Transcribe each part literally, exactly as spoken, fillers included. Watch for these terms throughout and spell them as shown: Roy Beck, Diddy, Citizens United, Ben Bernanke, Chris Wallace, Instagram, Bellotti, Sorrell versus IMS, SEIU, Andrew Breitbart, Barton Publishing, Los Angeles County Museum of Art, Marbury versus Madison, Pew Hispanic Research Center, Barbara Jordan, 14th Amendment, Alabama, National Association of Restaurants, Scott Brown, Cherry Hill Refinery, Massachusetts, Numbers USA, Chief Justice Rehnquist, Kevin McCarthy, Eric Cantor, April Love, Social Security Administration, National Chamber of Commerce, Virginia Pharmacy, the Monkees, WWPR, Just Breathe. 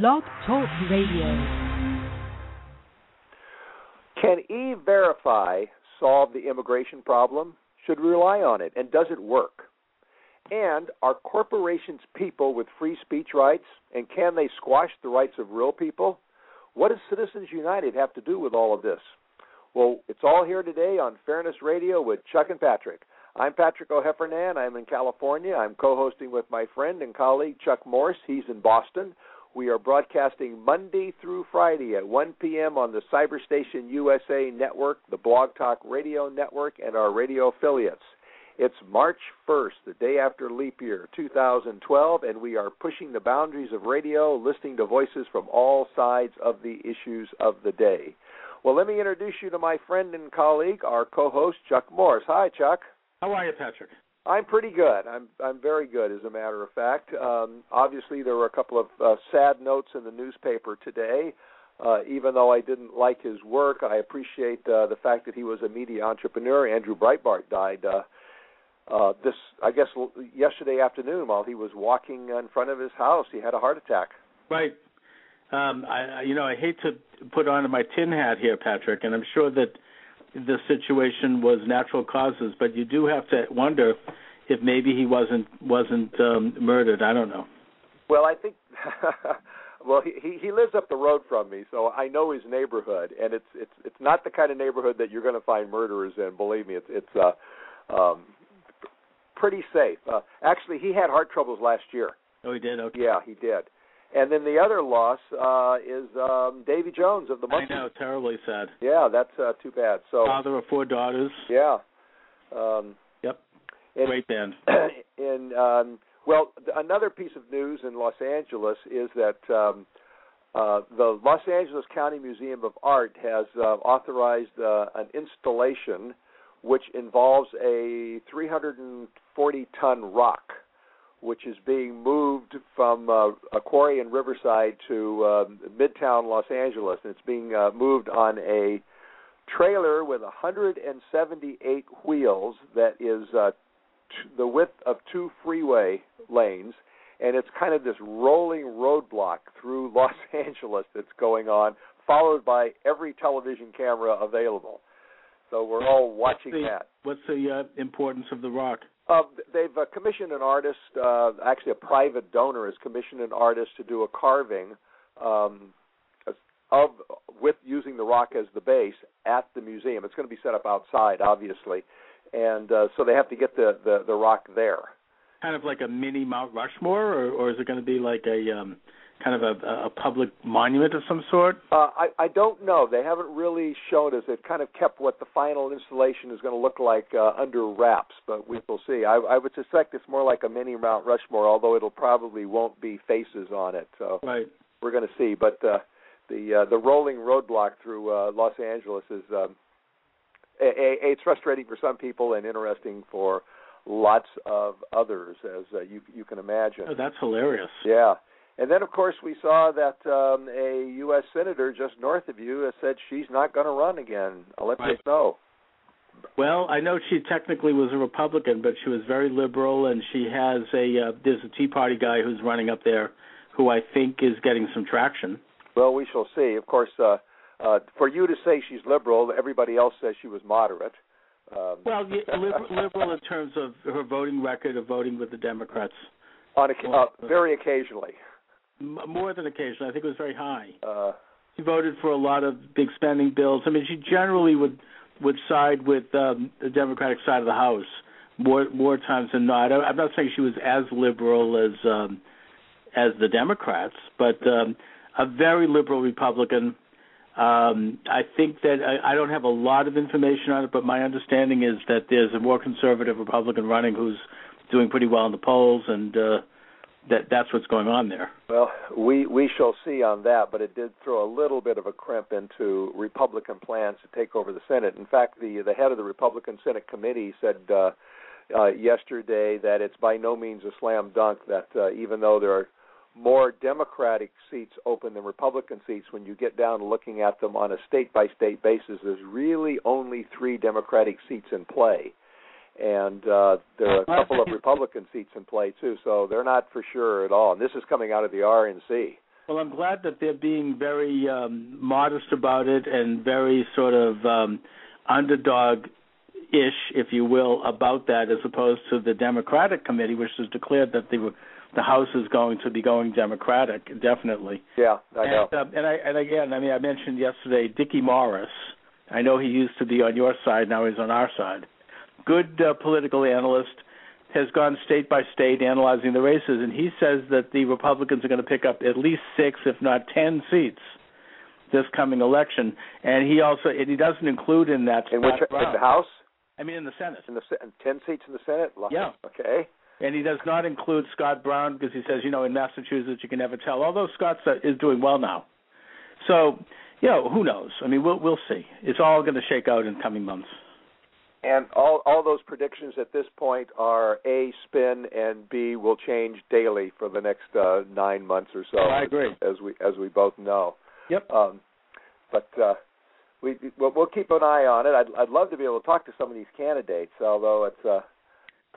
Blog Talk Radio. Can E-Verify solve the immigration problem? Should we rely on it? And does it work? And are corporations people with free speech rights? And can they squash the rights of real people? What does Citizens United have to do with all of this? Well, it's all here today on Fairness Radio with Chuck and Patrick. I'm Patrick O'Heffernan. I'm in California. I'm co-hosting with my friend and colleague Chuck Morse. He's in Boston. We are broadcasting Monday through Friday at one p.m. on the Cyber Station U S A network, the Blog Talk Radio network, and our radio affiliates. It's March first, the day after leap year two thousand twelve, and we are pushing the boundaries of radio, listening to voices from all sides of the issues of the day. Well, let me introduce you to my friend and colleague, our co-host, Chuck Morse. Hi, Chuck. How are you, Patrick? I'm pretty good. I'm I'm very good, as a matter of fact. Um, obviously, there were a couple of uh, sad notes in the newspaper today. Uh, even though I didn't like his work, I appreciate uh, the fact that he was a media entrepreneur. Andrew Breitbart died uh, uh, this, I guess, yesterday afternoon while he was walking in front of his house. He had a heart attack. Right. Um, I, you know, I hate to put on my tin hat here, Patrick, and I'm sure that the situation was natural causes, but you do have to wonder if maybe he wasn't wasn't um, murdered. I don't know. Well, I think, well, he he lives up the road from me, so I know his neighborhood, and it's it's it's not the kind of neighborhood that you're going to find murderers in. Believe me, it's it's uh, um, pretty safe. Uh, actually, he had heart troubles last year. Oh, he did. Okay. Yeah, he did. And then the other loss uh, is um, Davy Jones of the Monkees. I know, terribly sad. Yeah, that's uh, too bad. So father of four daughters. Yeah. Um, yep. And, Great band. And um, well, another piece of news in Los Angeles is that um, uh, the Los Angeles County Museum of Art has uh, authorized uh, an installation which involves a three hundred forty ton rock, which is being moved from uh, a quarry in Riverside to uh, Midtown Los Angeles. And it's being uh, moved on a trailer with one hundred seventy-eight wheels that is uh, t- the width of two freeway lanes, and it's kind of this rolling roadblock through Los Angeles that's going on, followed by every television camera available. So we're all watching what's the, that. What's the uh, importance of the rock? Uh, they've uh, commissioned an artist, uh, actually a private donor has commissioned an artist to do a carving um, of with using the rock as the base at the museum. It's going to be set up outside, obviously, and uh, so they have to get the, the, the rock there. Kind of like a mini Mount Rushmore, or, or is it going to be like a um, kind of a, a public monument of some sort? Uh, I, I don't know. They haven't really shown us. They've kind of kept what the final installation is going to look like uh, under wraps, but we will see. I, I would suspect it's more like a mini Mount Rushmore, although it'll probably won't be faces on it. So right. We're going to see. But uh, the uh, the rolling roadblock through uh, Los Angeles is um, a, a, it's frustrating for some people and interesting for lots of others, as uh, you you can imagine. Oh, that's hilarious. Yeah. And then, of course, we saw that um, a U S senator just north of you has said she's not going to run again. I'll let right. you know. Well, I know she technically was a Republican, but she was very liberal, and she has a uh, – there's a Tea Party guy who's running up there who I think is getting some traction. Well, we shall see. Of course, uh, uh, for you to say she's liberal, everybody else says she was moderate. Um, well, liberal in terms of her voting record of voting with the Democrats. On a, uh, very occasionally. More than occasionally. I think it was very high. Uh, she voted for a lot of big spending bills. I mean, she generally would would side with um, the Democratic side of the House more more times than not. I, I'm not saying she was as liberal as um, as the Democrats, but um, a very liberal Republican. Um, I think that I, I don't have a lot of information on it, but my understanding is that there's a more conservative Republican running who's doing pretty well in the polls, and uh, that that's what's going on there. Well, we, we shall see on that, but it did throw a little bit of a crimp into Republican plans to take over the Senate. In fact, the, the head of the Republican Senate Committee said uh, uh, yesterday that it's by no means a slam dunk that uh, even though there are more Democratic seats open than Republican seats, when you get down to looking at them on a state-by-state basis, there's really only three Democratic seats in play. And uh, there are a couple of Republican seats in play, too, so they're not for sure at all. And this is coming out of the R N C. Well, I'm glad that they're being very um, modest about it and very sort of um, underdog-ish, if you will, about that, as opposed to the Democratic Committee, which has declared that the the House is going to be going Democratic, definitely. Yeah, I know. And, uh, and, I, and again, I mean, I mentioned yesterday Dickie Morris. I know he used to be on your side. Now he's on our side. Good uh, political analyst, has gone state by state analyzing the races, and he says that the Republicans are going to pick up at least six, if not ten seats this coming election. And he also and he doesn't include in that Scott in which Brown. In the House? I mean in the Senate. In the ten seats in the Senate? Lucky. Yeah. Okay. And he does not include Scott Brown because he says, you know, in Massachusetts you can never tell, although Scott is doing well now. So, you know, who knows? I mean, we'll, we'll see. It's all going to shake out in coming months. And all, all those predictions at this point are, A, spin, and B, will change daily for the next uh, nine months or so. I agree. As, as we as we both know. Yep. Um, but uh, we we'll, we'll keep an eye on it. I'd I'd love to be able to talk to some of these candidates, although it's uh,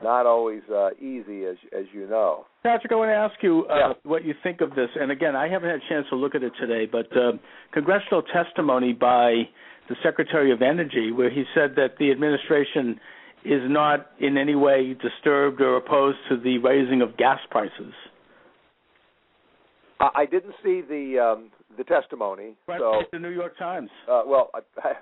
not always uh, easy, as as you know. Patrick, I want to ask you uh, yeah. what you think of this. And again, I haven't had a chance to look at it today, but uh, congressional testimony by the Secretary of Energy, where he said that the administration is not in any way disturbed or opposed to the raising of gas prices. I didn't see the um, the testimony. Right, so, the New York Times. Uh, well, I, I,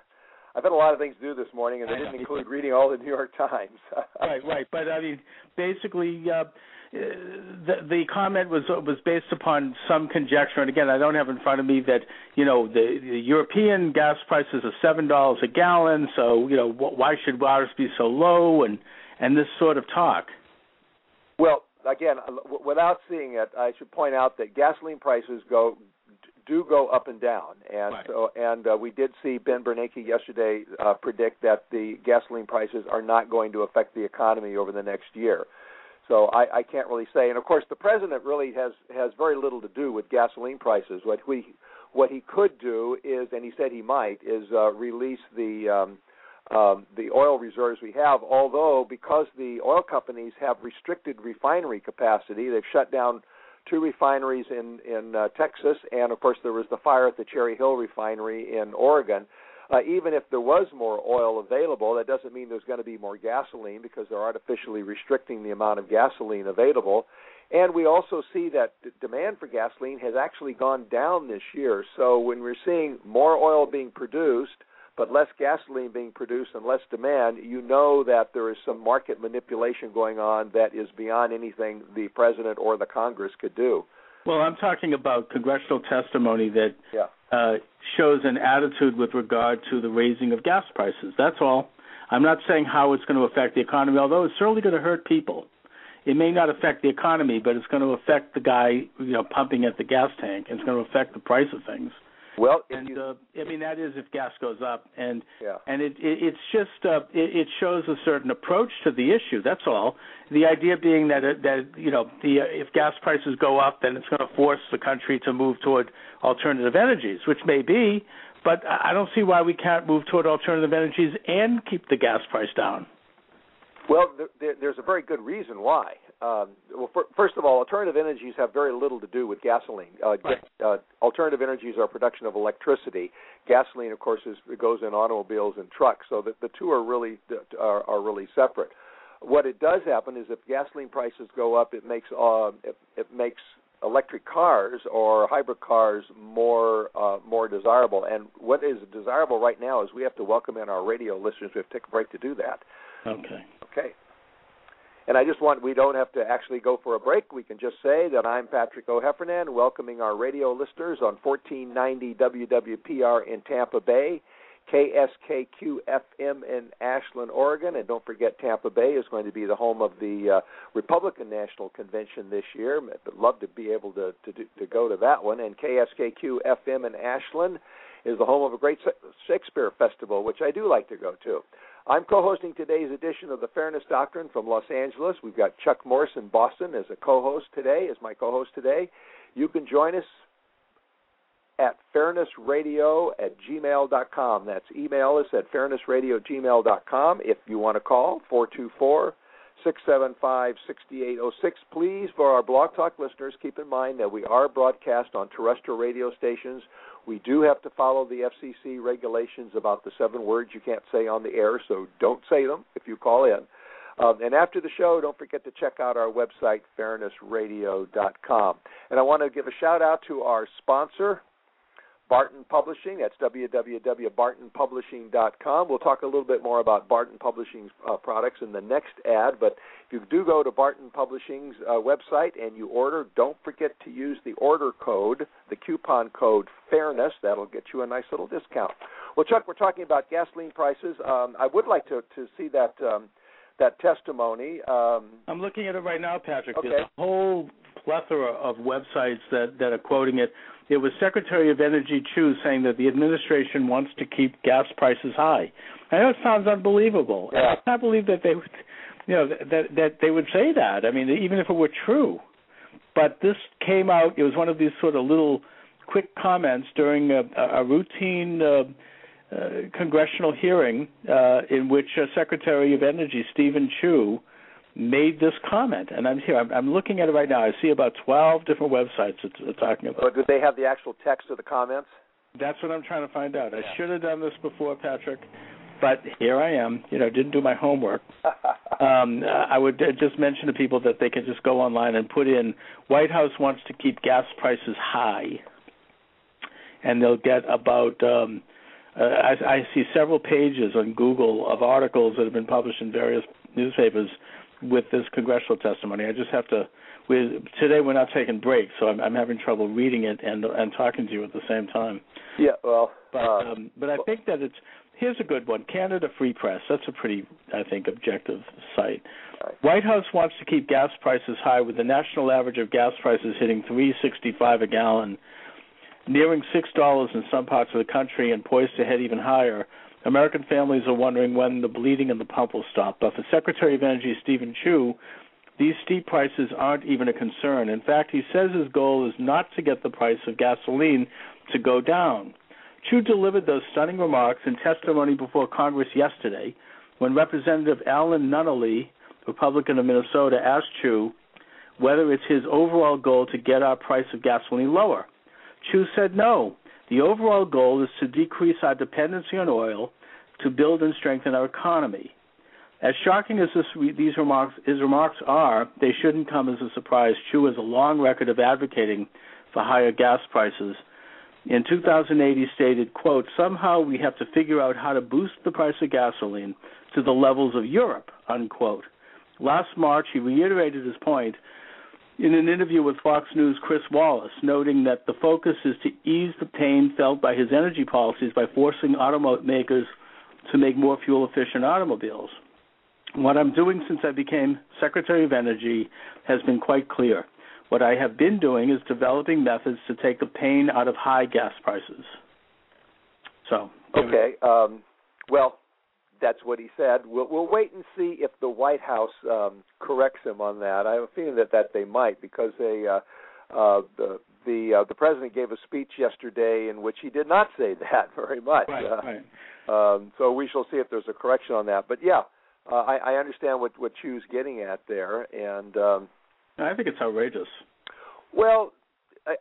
I've had a lot of things to do this morning, and I didn't include reading all the New York Times. right, right. But, I mean, basically uh, the, the comment was was based upon some conjecture. And, again, I don't have in front of me that, you know, the, the European gas prices are seven dollars a gallon, so, you know, why should ours be so low and, and this sort of talk? Well, again, w- without seeing it, I should point out that gasoline prices go – do go up and down, and right. so and uh, we did see Ben Bernanke yesterday uh, predict that the gasoline prices are not going to affect the economy over the next year. So I, I can't really say. And of course, the president really has, has very little to do with gasoline prices. What we what he could do is, and he said he might, is uh, release the um, um, the oil reserves we have. Although because the oil companies have restricted refinery capacity, they've shut down two refineries in, in uh, Texas, and, of course, there was the fire at the Cherry Hill Refinery in Oregon. Uh, even if there was more oil available, that doesn't mean there's going to be more gasoline because they're artificially restricting the amount of gasoline available. And we also see that d- demand for gasoline has actually gone down this year. So when we're seeing more oil being produced but less gasoline being produced and less demand, you know that there is some market manipulation going on that is beyond anything the president or the Congress could do. Well, I'm talking about congressional testimony that yeah. uh, shows an attitude with regard to the raising of gas prices. That's all. I'm not saying how it's going to affect the economy, although it's certainly going to hurt people. It may not affect the economy, but it's going to affect the guy, you know, pumping at the gas tank. It's going to affect the price of things. Well, and you, uh, I mean that is if gas goes up, and yeah. and it, it it's just uh, it, it shows a certain approach to the issue. That's all. The idea being that it, that you know the uh, if gas prices go up, then it's going to force the country to move toward alternative energies, which may be, but I don't see why we can't move toward alternative energies and keep the gas price down. Well, there, there's a very good reason why. Um, well, for, first of all, alternative energies have very little to do with gasoline. Uh, right. uh, alternative energies are production of electricity. Gasoline, of course, is, it goes in automobiles and trucks, so the, the two are really are, are really separate. What it does happen is if gasoline prices go up, it makes uh, it, it makes electric cars or hybrid cars more uh, more desirable. And what is desirable right now is we have to welcome in our radio listeners. We have to take a break to do that. Okay. Okay. And I just want, we don't have to actually go for a break. We can just say that I'm Patrick O'Heffernan, welcoming our radio listeners on fourteen ninety W W P R in Tampa Bay, K S K Q F M in Ashland, Oregon. And don't forget, Tampa Bay is going to be the home of the uh, Republican National Convention this year. I'd love to be able to, to, do, to go to that one. And K S K Q F M in Ashland is the home of a great Shakespeare festival, which I do like to go to. I'm co-hosting today's edition of The Fairness Doctrine from Los Angeles. We've got Chuck Morse in Boston as a co-host today, as my co-host today. You can join us at fairnessradio at gmail dot com. That's email us at fairnessradio at gmail dot com. If you want to call, six seven five, six eight zero six. Please, for our Blog Talk listeners, keep in mind that we are broadcast on terrestrial radio stations. We do have to follow the F C C regulations about the seven words you can't say on the air, so don't say them if you call in. Um, and after the show, don't forget to check out our website, fairness radio dot com. And I want to give a shout-out to our sponsor, Barton Publishing. That's w w w dot barton publishing dot com. We'll talk a little bit more about Barton Publishing's uh, products in the next ad, but if you do go to Barton Publishing's uh, website and you order, don't forget to use the order code, the coupon code FAIRNESS. That'll get you a nice little discount. Well, Chuck, we're talking about gasoline prices. Um, I would like to, to see that um, that testimony. Um, I'm looking at it right now, Patrick. Okay. There's a whole plethora of websites that, that are quoting it. It was Secretary of Energy Chu saying that the administration wants to keep gas prices high. I know it sounds unbelievable. Yeah. I can't believe that they would, you know, that that they would say that. I mean, even if it were true. But this came out. It was one of these sort of little quick comments during a, a routine uh, uh, congressional hearing uh, in which uh, Secretary of Energy Stephen Chu made this comment, and I'm here. I'm, I'm looking at it right now. I see about twelve different websites it's, it's talking about. But did they have the actual text of the comments? That's what I'm trying to find out. Yeah. I should have done this before, Patrick, but here I am. You know, didn't do my homework. um, I would just mention to people that they can just go online and put in "White House wants to keep gas prices high," and they'll get about. Um, uh, I, I see several pages on Google of articles that have been published in various newspapers with this congressional testimony. I just have to we're, today we're not taking breaks, so I'm, I'm having trouble reading it and and talking to you at the same time. Yeah, well, but, uh, um, but I well, think that it's here's a good one. Canada Free Press. That's a pretty, I think, objective site. Right. White House wants to keep gas prices high, with the national average of gas prices hitting three dollars and sixty-five cents a gallon, nearing six dollars in some parts of the country, and poised to head even higher. American families are wondering when the bleeding and the pump will stop. But for Secretary of Energy Stephen Chu, these steep prices aren't even a concern. In fact, he says his goal is not to get the price of gasoline to go down. Chu delivered those stunning remarks in testimony before Congress yesterday when Representative Alan Nunnally, Republican of Minnesota, asked Chu whether it's his overall goal to get our price of gasoline lower. Chu said no. The overall goal is to decrease our dependency on oil to build and strengthen our economy. As shocking as this, these remarks, his remarks are, they shouldn't come as a surprise. Chu has a long record of advocating for higher gas prices. In two thousand eight, he stated, quote, somehow we have to figure out how to boost the price of gasoline to the levels of Europe, unquote. Last March, he reiterated his point in an interview with Fox News' Chris Wallace, noting that the focus is to ease the pain felt by his energy policies by forcing automakers to make more fuel-efficient automobiles. What I'm doing since I became Secretary of Energy has been quite clear. What I have been doing is developing methods to take the pain out of high gas prices. So, okay, um, well, that's what he said. We'll, we'll wait and see if the White House um, corrects him on that. I have a feeling that, that they might, because they, uh, uh, the the, uh, the president gave a speech yesterday in which he did not say that very much. Right, uh, right. Um, so we shall see if there's a correction on that. But, yeah, uh, I, I understand what, what Chu's getting at there. And um, I think it's outrageous. Well,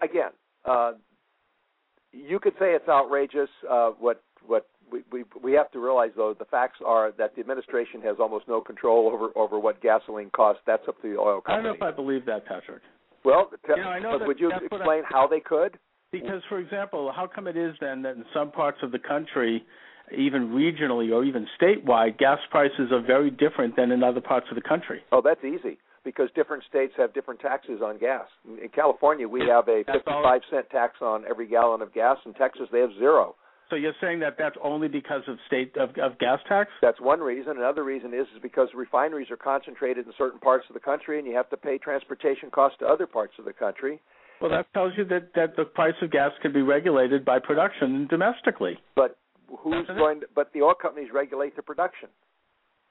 again, uh, you could say it's outrageous. Uh, what what We, we we have to realize, though, the facts are that the administration has almost no control over, over what gasoline costs. That's up to the oil company. I don't know if I believe that, Patrick. Well, you know, I know that, would you explain I, how they could? Because, for example, how come it is then that in some parts of the country, even regionally or even statewide, gas prices are very different than in other parts of the country? Oh, that's easy, because different states have different taxes on gas. In California, we have a fifty-five cent tax on every gallon of gas. In Texas, they have zero. So you're saying that that's only because of state of, of gas tax? That's one reason. Another reason is, is because refineries are concentrated in certain parts of the country, and you have to pay transportation costs to other parts of the country. Well, that tells you that, that the price of gas can be regulated by production domestically. But who's going to, but the oil companies regulate the production.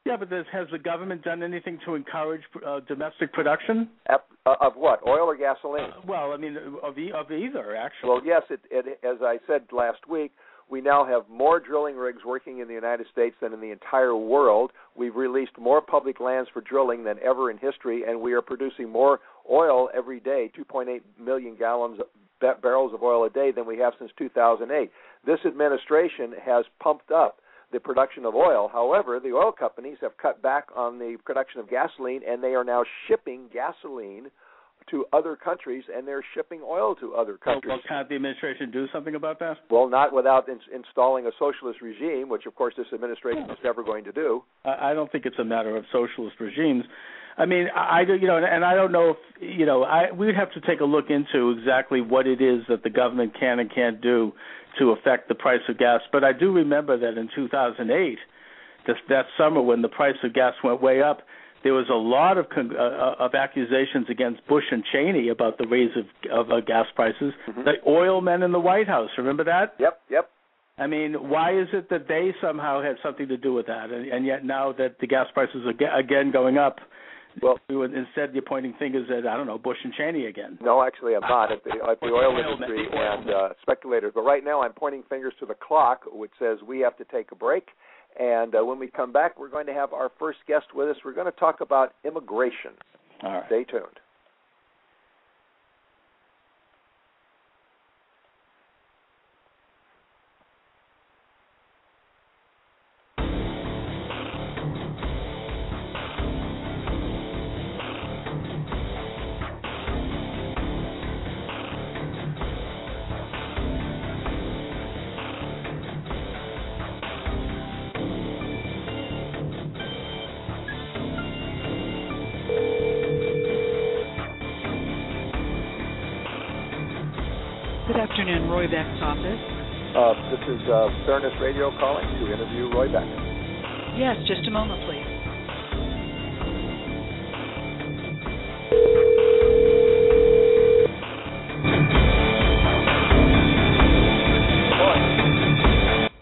Yeah, but this, has the government done anything to encourage uh, domestic production? Of, uh, of what, oil or gasoline? Uh, well, I mean, of, e- of either, actually. Well, yes, it, it, as I said last week, We now have more drilling rigs working in the United States than in the entire world. We've released more public lands for drilling than ever in history, and we are producing more oil every day, two point eight million gallons barrels of oil a day than we have since two thousand eight. This administration has pumped up the production of oil. However, the oil companies have cut back on the production of gasoline, and they are now shipping gasoline to other countries, and they're shipping oil to other countries. Well, well, can't the administration do something about that? Well, not without in- installing a socialist regime, which, of course, this administration is never going to do. I don't think it's a matter of socialist regimes. I mean, I do, you know, and I don't know if, you know, I, we'd have to take a look into exactly what it is that the government can and can't do to affect the price of gas. But I do remember that in two thousand eight, this, that summer when the price of gas went way up, there was a lot of uh, of accusations against Bush and Cheney about the raise of, of uh, gas prices. Mm-hmm. The oil men in the White House, remember that? Yep, yep. I mean, why is it that they somehow had something to do with that? And, and yet now that the gas prices are again going up, well, we would, instead you're pointing fingers at, I don't know, Bush and Cheney again. No, actually I'm not, at the, at the oil industry and uh, speculators. But right now I'm pointing fingers to the clock, which says we have to take a break. And uh, when we come back, we're going to have our first guest with us. We're going to talk about immigration. All right. Stay tuned. Roy Beck's office. Uh, this is uh, Fairness Radio calling to interview Roy Beck. Yes, just a moment, please.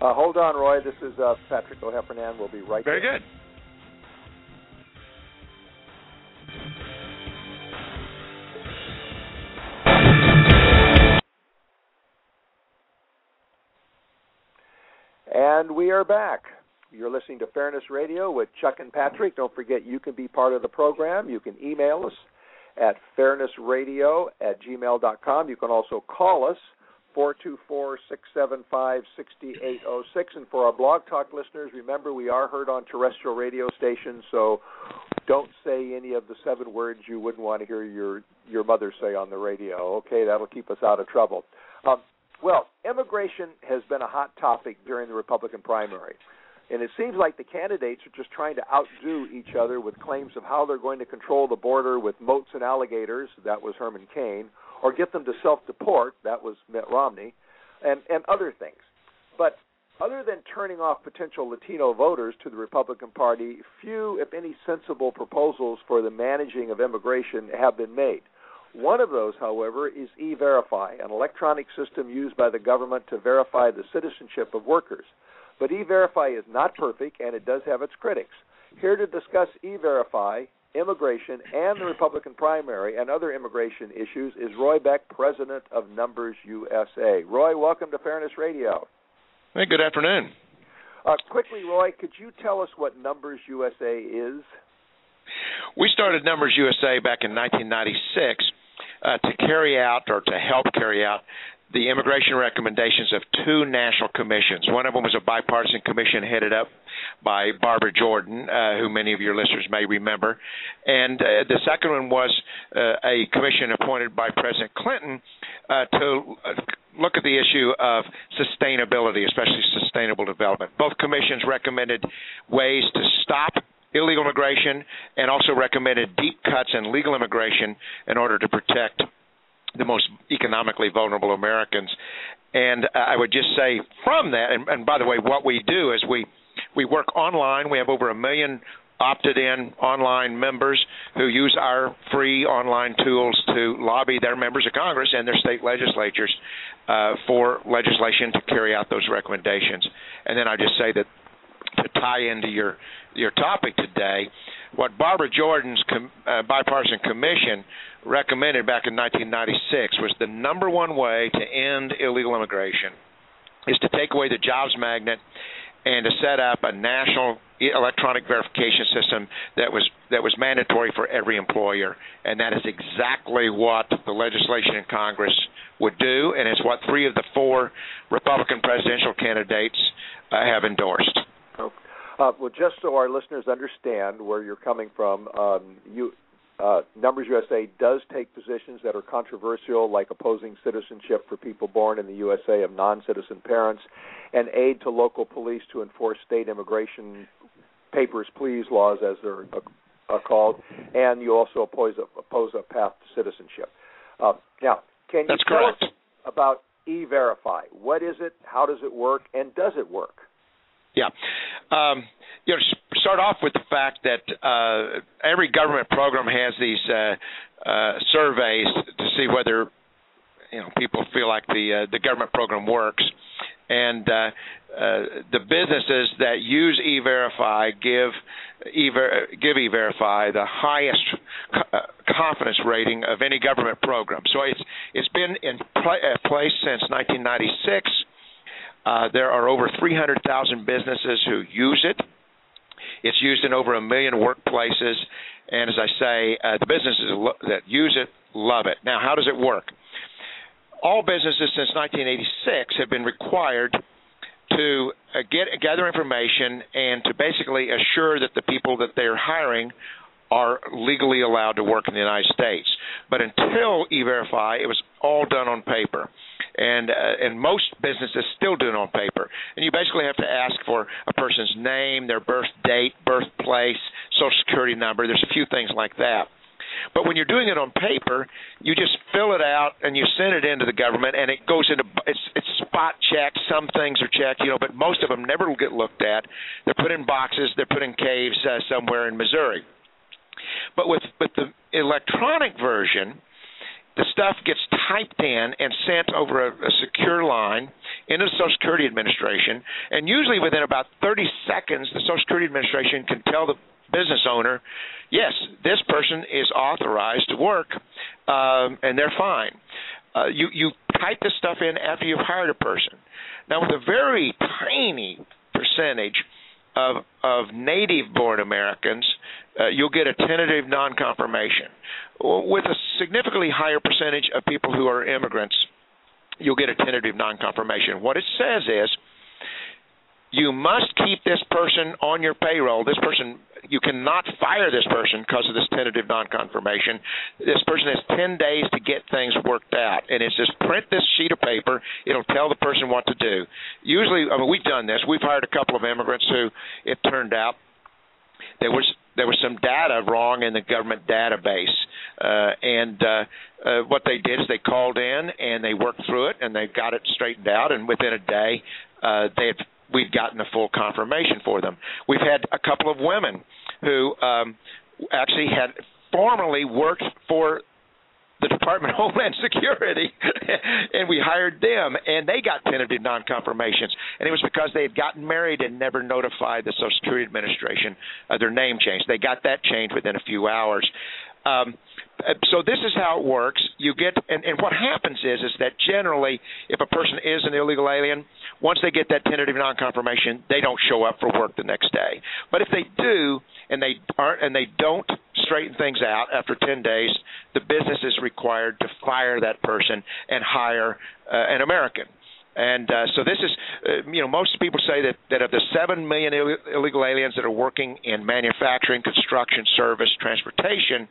Uh, hold on, Roy. This is uh, Patrick O'Heffernan. We'll be right Very back. Very good. And we are back. You're listening to Fairness Radio with Chuck and Patrick. Don't forget, you can be part of the program. You can email us at fairnessradio at gmail dot com. You can also call us, four two four, six seven five, six eight zero six. And for our Blog Talk listeners, remember, we are heard on terrestrial radio stations, so don't say any of the seven words you wouldn't want to hear your, your mother say on the radio. Okay, that'll keep us out of trouble. Um, Well, immigration has been a hot topic during the Republican primary, and it seems like the candidates are just trying to outdo each other with claims of how they're going to control the border with moats and alligators, that was Herman Cain, or get them to self-deport, that was Mitt Romney, and, and other things. But other than turning off potential Latino voters to the Republican Party, few, if any, sensible proposals for the managing of immigration have been made. One of those, however, is E-Verify, an electronic system used by the government to verify the citizenship of workers. But E-Verify is not perfect, and it does have its critics. Here to discuss E-Verify, immigration, and the Republican primary and other immigration issues is Roy Beck, president of Numbers U S A. Roy, welcome to Fairness Radio. Hey, good afternoon. Uh, quickly, Roy, could you tell us what Numbers U S A is? We started Numbers U S A back in nineteen ninety-six uh, to carry out or to help carry out the immigration recommendations of two national commissions. One of them was a bipartisan commission headed up by Barbara Jordan, uh, who many of your listeners may remember. And uh, the second one was uh, a commission appointed by President Clinton uh, to uh, look at the issue of sustainability, especially sustainable development. Both commissions recommended ways to stop illegal immigration, and also recommended deep cuts in legal immigration in order to protect the most economically vulnerable Americans. And I would just say from that, and, and by the way, what we do is we, we work online. We have over a million opted-in online members who use our free online tools to lobby their members of Congress and their state legislatures uh, for legislation to carry out those recommendations. And then I just say that to tie into your your topic today, what Barbara Jordan's com, uh, bipartisan commission recommended back in nineteen ninety-six was the number one way to end illegal immigration is to take away the jobs magnet and to set up a national electronic verification system that was that was mandatory for every employer. And that is exactly what the legislation in Congress would do, and it's what three of the four Republican presidential candidates uh, have endorsed. Okay. Uh, well, just so our listeners understand where you're coming from, um, you, uh, Numbers U S A does take positions that are controversial, like opposing citizenship for people born in the U S A of non-citizen parents, and aid to local police to enforce state immigration papers, please laws, as they're uh, uh, called, and you also oppose a, oppose a path to citizenship. Uh, now, can That's you tell correct. us about E-Verify? What is it? How does it work? And does it work? Yeah. Um, you know, start off with the fact that uh, every government program has these uh, uh, surveys to see whether, you know, people feel like the uh, the government program works. And uh, uh, the businesses that use E-Verify give E-Ver- give E-Verify the highest co- uh, confidence rating of any government program. So it's it's been in pl- place since nineteen ninety-six. Uh, there are over three hundred thousand businesses who use it. It's used in over a million workplaces. And as I say, uh, the businesses lo- that use it love it. Now, how does it work? All businesses since nineteen eighty-six have been required to uh, get gather information and to basically assure that the people that they're hiring are legally allowed to work in the United States. But until E-Verify, it was all done on paper. And uh, and most businesses still do it on paper. And you basically have to ask for a person's name, their birth date, birthplace, Social Security number. There's a few things like that. But when you're doing it on paper, you just fill it out and you send it into the government, and it goes into it's, it's spot checked. Some things are checked, you know, but most of them never get looked at. They're put in boxes. They're put in caves uh, somewhere in Missouri. But with with the electronic version, the stuff gets typed in and sent over a, a secure line into the Social Security Administration, and usually within about thirty seconds, the Social Security Administration can tell the business owner, yes, this person is authorized to work, um, and they're fine. Uh, you, you type this stuff in after you've hired a person. Now, with a very tiny percentage of, of native-born Americans, Uh, you'll get a tentative non-confirmation. With a significantly higher percentage of people who are immigrants, you'll get a tentative non-confirmation. What it says is you must keep this person on your payroll. This person, you cannot fire this person because of this tentative non-confirmation. This person has ten days to get things worked out. And it's just print this sheet of paper. It'll tell the person what to do. Usually, I mean, we've done this. We've hired a couple of immigrants who, it turned out, there was there was some data wrong in the government database, uh, and uh, uh, what they did is they called in and they worked through it and they got it straightened out. And within a day, uh, they had, we'd gotten a full confirmation for them. We've had a couple of women who um, actually had formerly worked for the Department of Homeland Security, and we hired them, and they got tentative non-confirmations. And it was because they had gotten married and never notified the Social Security Administration of their name change. They got that change within a few hours. Um, so this is how it works. You get, and, and what happens is, is that generally, if a person is an illegal alien, once they get that tentative non-confirmation, they don't show up for work the next day. But if they do, and they aren't, and they don't straighten things out after ten days, the business is required to fire that person and hire uh, an American. And uh, so this is, uh, you know, most people say that, that of the seven million Ill- illegal aliens that are working in manufacturing, construction, service, transportation,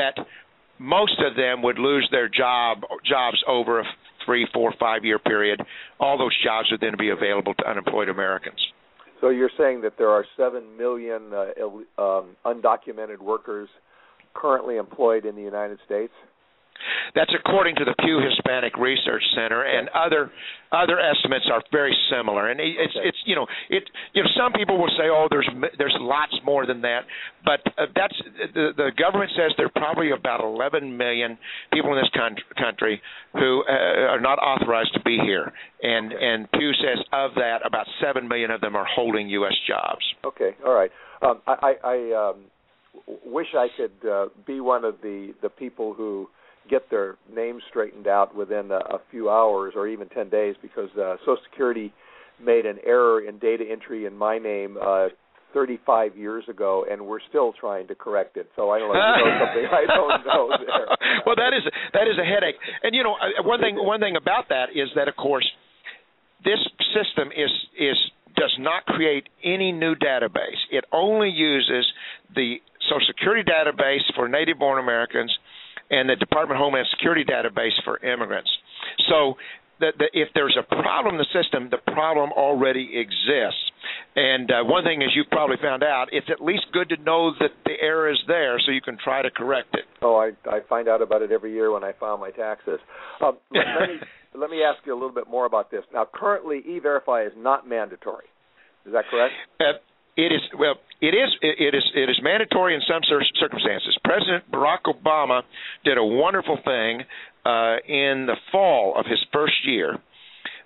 that most of them would lose their job jobs over a three, four, five-year period. All those jobs would then be available to unemployed Americans. So you're saying that there are seven million uh, Ill, um, undocumented workers currently employed in the United States? That's according to the Pew Hispanic Research Center, and other other estimates are very similar. And it's okay. it's you know it you know some people will say, oh, there's there's lots more than that, but uh, that's the, the government says there are probably about eleven million people in this con- country who uh, are not authorized to be here, and okay. and Pew says of that about seven million of them are holding U S jobs. Okay, all right. Um, I I, I um, wish I could uh, be one of the the people who get their names straightened out within a, a few hours or even ten days, because uh, Social Security made an error in data entry in my name uh, thirty-five years ago, and we're still trying to correct it. So I don't know, you know something I don't know there. Well, that is that is a headache. And you know, one thing one thing about that is that, of course, this system is is does not create any new database. It only uses the Social Security database for native-born Americans and the Department of Homeland Security database for immigrants. So the, the, if there's a problem in the system, the problem already exists. And uh, one thing, as you probably found out, it's at least good to know that the error is there so you can try to correct it. Oh, I, I find out about it every year when I file my taxes. Um, let, let, me, let me ask you a little bit more about this. Now, currently, E-Verify is not mandatory. Is that correct? Uh, It is well. It is. It is. It is mandatory in some circumstances. President Barack Obama did a wonderful thing uh, in the fall of his first year.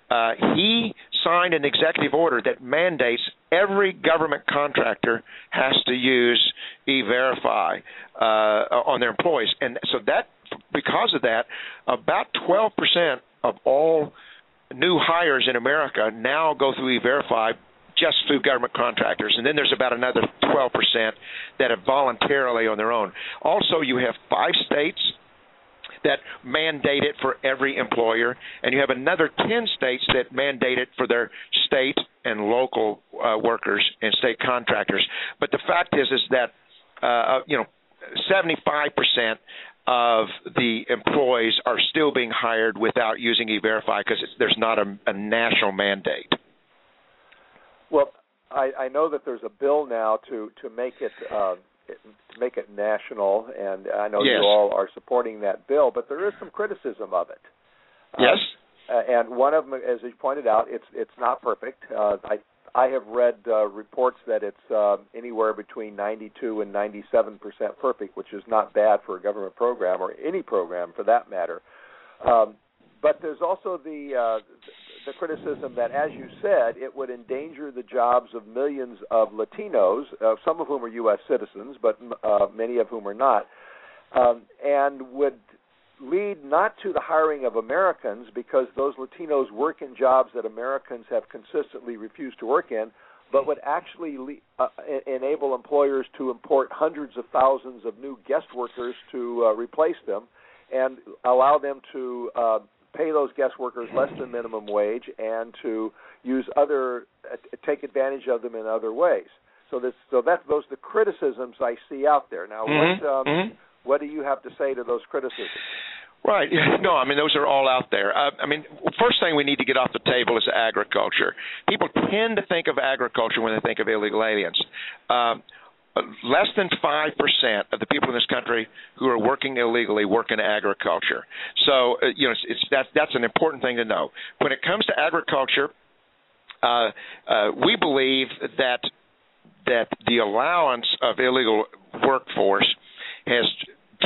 Uh, he signed an executive order that mandates every government contractor has to use E-Verify uh, on their employees, and so that because of that, about twelve percent of all new hires in America now go through E-Verify, just through government contractors, and then there's about another twelve percent that have voluntarily on their own. Also, you have five states that mandate it for every employer, and you have another ten states that mandate it for their state and local uh, workers and state contractors. But the fact is is that, uh, you know, seventy-five percent of the employees are still being hired without using E-Verify because there's not a, a national mandate. Well, I, I know that there's a bill now to, to make it uh, make it national, and I know yes. you all are supporting that bill, but there is some criticism of it. Yes. Uh, and one of them, as you pointed out, it's it's not perfect. Uh, I I have read uh, reports that it's uh, anywhere between ninety-two and ninety-seven percent perfect, which is not bad for a government program or any program for that matter. Um, but there's also the uh, the criticism that, as you said, it would endanger the jobs of millions of Latinos, uh, some of whom are U S citizens, but uh, many of whom are not, um, and would lead not to the hiring of Americans, because those Latinos work in jobs that Americans have consistently refused to work in, but would actually le- uh, enable employers to import hundreds of thousands of new guest workers to uh, replace them and allow them to uh, pay those guest workers less than minimum wage and to use other uh, take advantage of them in other ways. So this, so that's those are the criticisms I see out there. Now, mm-hmm. what um, mm-hmm. what do you have to say to those criticisms? Right. No, I mean, those are all out there. Uh, I mean, first thing we need to get off the table is agriculture. People tend to think of agriculture when they think of illegal aliens. Uh, Less than five percent of the people in this country who are working illegally work in agriculture. So, uh, you know, it's, it's, that's, that's an important thing to know. When it comes to agriculture, uh, uh, we believe that that the allowance of illegal workforce has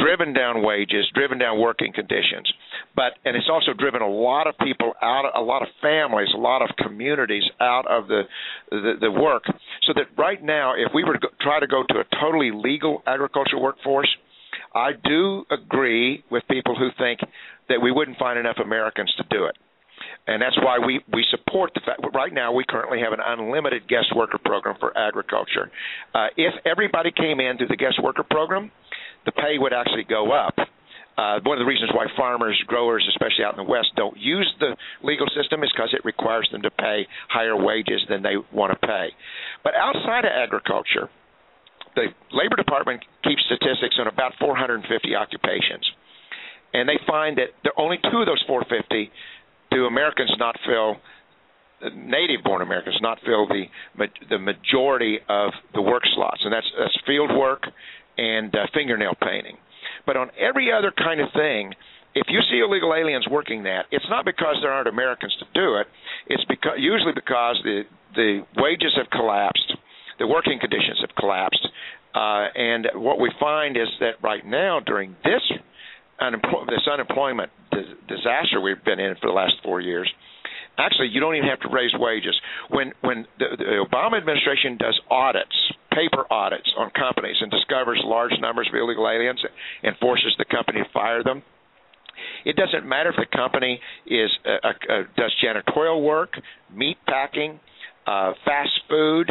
driven down wages, driven down working conditions, but and it's also driven a lot of people out, a lot of families, a lot of communities out of the the, the work. So that right now, if we were to go, try to go to a totally legal agricultural workforce, I do agree with people who think that we wouldn't find enough Americans to do it. And that's why we, we support the fact that right now we currently have an unlimited guest worker program for agriculture. Uh, if everybody came in through the guest worker program, the pay would actually go up. Uh, one of the reasons why farmers, growers, especially out in the West, don't use the legal system is because it requires them to pay higher wages than they want to pay. But outside of agriculture, the Labor Department keeps statistics on about four hundred fifty occupations, and they find that there only two of those four hundred fifty do Americans not fill, native-born Americans not fill the the majority of the work slots, and that's, that's field work and uh, fingernail painting. But on every other kind of thing, if you see illegal aliens working that, it's not because there aren't Americans to do it. It's because, usually because the, the wages have collapsed, the working conditions have collapsed, uh, and what we find is that right now during this unemploy- this unemployment dis- disaster we've been in for the last four years, actually you don't even have to raise wages. When, when the, the Obama administration does audits, paper audits on companies and discovers large numbers of illegal aliens and forces the company to fire them, It doesn't matter if the company is uh, uh, does janitorial work, meat packing, uh, fast food,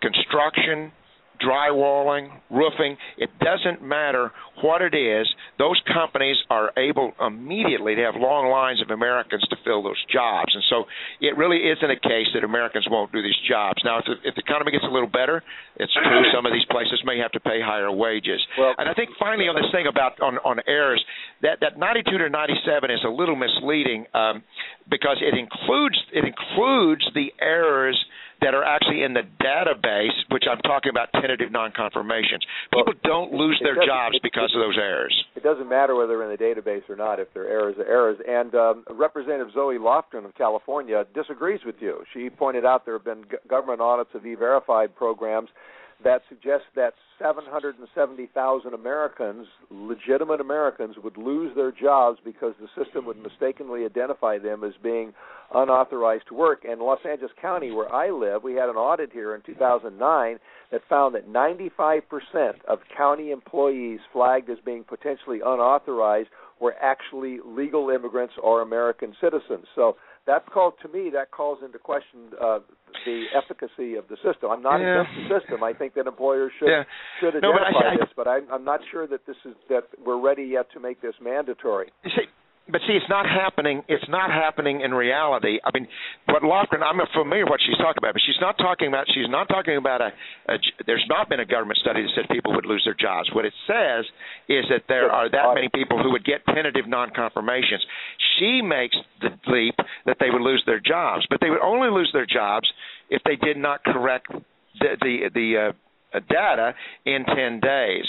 construction, drywalling, roofing. It doesn't matter what it is. Those companies are able immediately to have long lines of Americans to fill those jobs. And so it really isn't a case that Americans won't do these jobs. Now, if the, if the economy gets a little better, it's true some of these places may have to pay higher wages. Well, and I think finally on this thing about on, on errors, that, that ninety-two to ninety-seven is a little misleading um, because it includes it includes the errors that are actually in the database, which I'm talking about tentative non-confirmations. People don't lose their jobs because of those errors. It doesn't matter whether they're in the database or not if they're errors are errors. And um, Representative Zoe Lofgren of California disagrees with you. She pointed out there have been g- government audits of E-Verify programs that suggest that seven hundred seventy thousand Americans, legitimate Americans, would lose their jobs because the system would mistakenly identify them as being unauthorized to work. And Los Angeles County, where I live, we had an audit here in two thousand nine that found that ninety-five percent of county employees flagged as being potentially unauthorized were actually legal immigrants or American citizens. So That called to me. That calls into question uh, the efficacy of the system. I'm not yeah. against the system. I think that employers should yeah. should identify no, but I, I, this, but I'm, I'm not sure that this is that we're ready yet to make this mandatory. You see, but see, it's not happening. It's not happening in reality. I mean, what Lofgren, I'm familiar with what she's talking about, but she's not talking about. She's not talking about a. a there's not been a government study that said people would lose their jobs. What it says is that there yeah, are that many people who would get tentative non-confirmations. She makes the leap that they would lose their jobs, but they would only lose their jobs if they did not correct the the, the uh, data in ten days.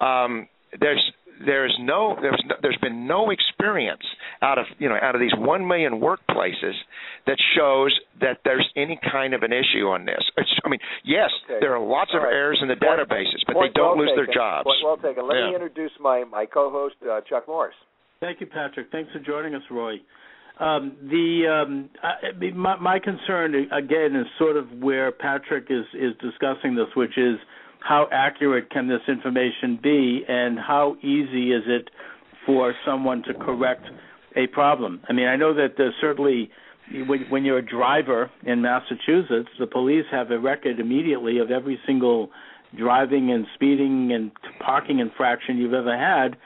Um, there's there's no there's no, there's been no experience out of you know out of these one million workplaces that shows that there's any kind of an issue on this. It's, I mean, yes, okay. there are lots All of right. errors in the point, databases, but they don't well lose taken. their jobs. Point well taken. Let yeah. me introduce my my co-host uh, Chuck Morse. Thank you, Patrick. Thanks for joining us, Roy. Um, the um, I, my, my concern, again, is sort of where Patrick is, is discussing this, which is how accurate can this information be and how easy is it for someone to correct a problem? I mean, I know that there's certainly when, when you're a driver in Massachusetts, the police have a record immediately of every single driving and speeding and parking infraction you've ever had,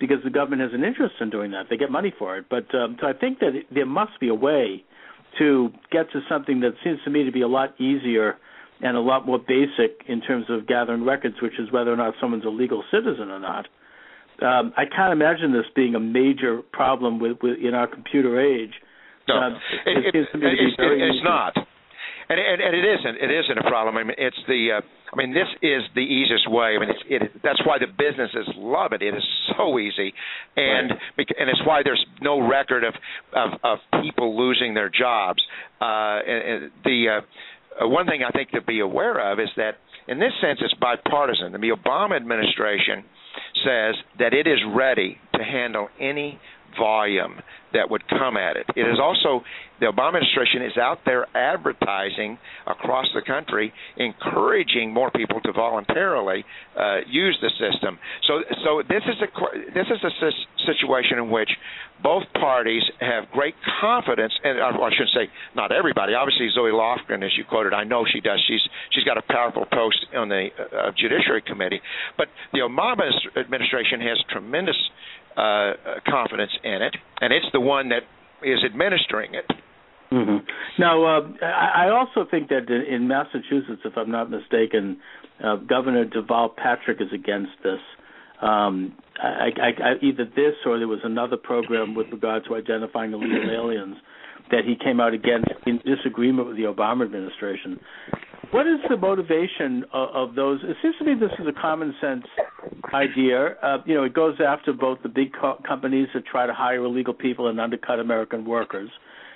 because the government has an interest in doing that. They get money for it. But um, so I think that it, there must be a way to get to something that seems to me to be a lot easier and a lot more basic in terms of gathering records, which is whether or not someone's a legal citizen or not. Um, I can't imagine this being a major problem with, with in our computer age. No, um, it, it, it, it, it's, it's not. And, and, and it isn't. It isn't a problem. I mean, it's the. Uh, I mean, this is the easiest way. I mean, it's, it, that's why the businesses love it. It is so easy, and right. and it's why there's no record of of, of people losing their jobs. Uh, and, and the uh, one thing I think to be aware of is that in this sense, it's bipartisan. The Obama administration says that it is ready to handle any volume that would come at it. It is also, the Obama administration is out there advertising across the country, encouraging more people to voluntarily uh, use the system. So, so this is a this is a situation in which both parties have great confidence, and I, I shouldn't say not everybody. Obviously, Zoe Lofgren, as you quoted, I know she does. She's she's got a powerful post on the uh, Judiciary Committee, but the Obama administration has tremendous Uh, confidence in it, and it's the one that is administering it. Mm-hmm. Now, uh, I also think that in Massachusetts, if I'm not mistaken, uh, Governor Deval Patrick is against this. Um, I, I, I, either this or there was another program with regard to identifying illegal aliens that he came out against in disagreement with the Obama administration. What is the motivation of, of those? It seems to me this is a common sense idea. Uh, you know, it goes after both the big co- companies that try to hire illegal people and undercut American workers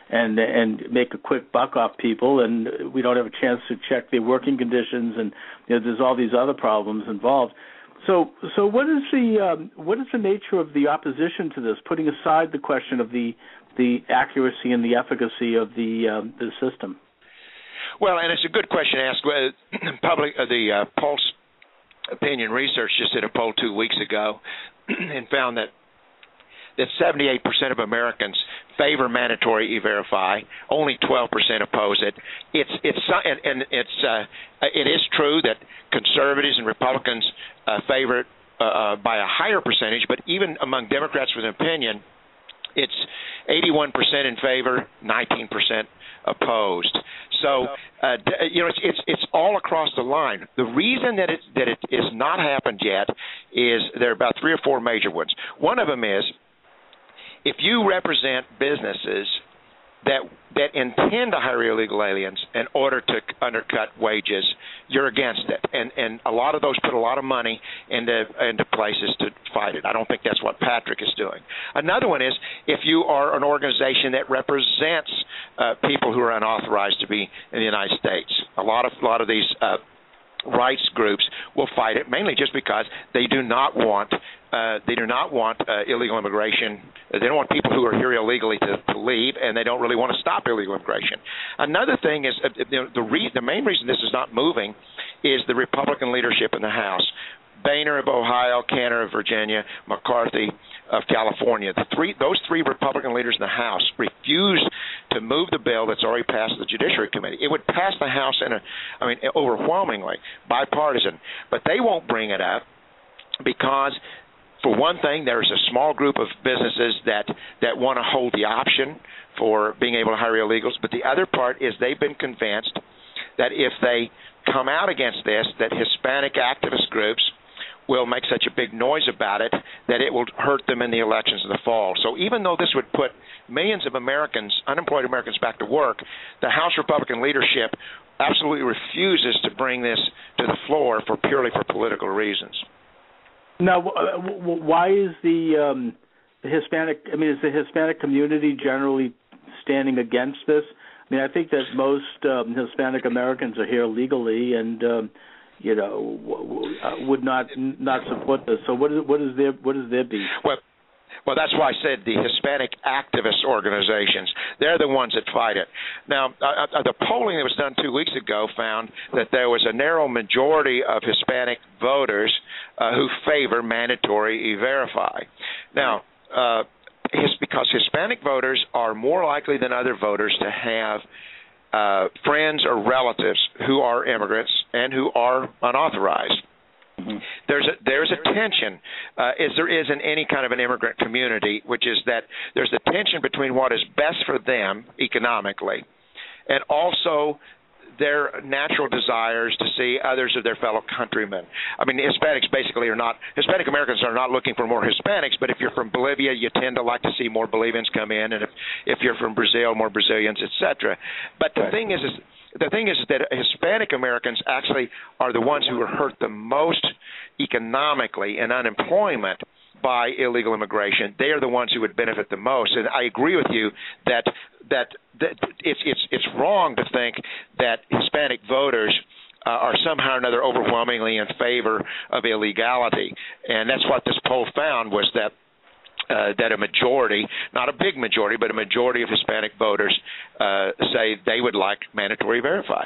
and and make a quick buck off people, and we don't have a chance to check their working conditions, and you know, there's all these other problems involved. So, so what is the um, what is the nature of the opposition to this? Putting aside the question of the the accuracy and the efficacy of the um, the system. Well, and it's a good question to ask. Uh, public, uh, the uh, Pulse Opinion Research just did a poll two weeks ago and found that that seventy-eight percent of Americans favor mandatory E-Verify, only twelve percent oppose it. It's it's and, and it's uh, it is true that conservatives and Republicans uh, favor it uh, by a higher percentage, but even among Democrats with an opinion, it's eighty-one percent in favor, nineteen percent opposed. So uh, you know, it's, it's it's all across the line. The reason that it that it is not happened yet is there are about three or four major ones. One of them is if you represent businesses that that intend to hire illegal aliens in order to undercut wages, you're against it, and and a lot of those put a lot of money into into places to fight it. I don't think that's what Patrick is doing. Another one is if you are an organization that represents uh, people who are unauthorized to be in the United States, a lot of a lot of these uh, rights groups will fight it mainly just because they do not want. Uh, they do not want uh, illegal immigration. They don't want people who are here illegally to, to leave, and they don't really want to stop illegal immigration. Another thing is uh, the the, re- the main reason this is not moving is the Republican leadership in the House. Boehner of Ohio, Cantor of Virginia, McCarthy of California. The three, those three Republican leaders in the House refuse to move the bill that's already passed the Judiciary Committee. It would pass the House in a, I mean, overwhelmingly bipartisan, but they won't bring it up because. For one thing, there's a small group of businesses that, that want to hold the option for being able to hire illegals. But the other part is they've been convinced that if they come out against this, that Hispanic activist groups will make such a big noise about it that it will hurt them in the elections in the fall. So even though this would put millions of Americans, unemployed Americans, back to work, the House Republican leadership absolutely refuses to bring this to the floor for purely for political reasons. Now, why is the, um, the Hispanic? I mean, is the Hispanic community generally standing against this? I mean, I think that most um, Hispanic Americans are here legally, and um, you know, w- w- would not not support this. So, what is what is their what is their beef? Well, well, that's why I said the Hispanic activist organizations. They're the ones that fight it. Now, uh, uh, the polling that was done two weeks ago found that there was a narrow majority of Hispanic voters uh, who favor mandatory E-Verify. Now, uh, his, because Hispanic voters are more likely than other voters to have uh, friends or relatives who are immigrants and who are unauthorized. Mm-hmm. There's a, there's a tension, uh, as there is in any kind of an immigrant community, which is that there's a tension between what is best for them economically and also their natural desires to see others of their fellow countrymen. I mean, Hispanics basically are not – Hispanic Americans are not looking for more Hispanics, but if you're from Bolivia, you tend to like to see more Bolivians come in, and if, if you're from Brazil, more Brazilians, et cetera. But the thing is, is – The thing is that Hispanic Americans actually are the ones who are hurt the most economically in unemployment by illegal immigration. They are the ones who would benefit the most. And I agree with you that that, that it's it's it's wrong to think that Hispanic voters uh, are somehow or another overwhelmingly in favor of illegality. And that's what this poll found was that Uh, that a majority, not a big majority, but a majority of Hispanic voters uh, say they would like mandatory verify.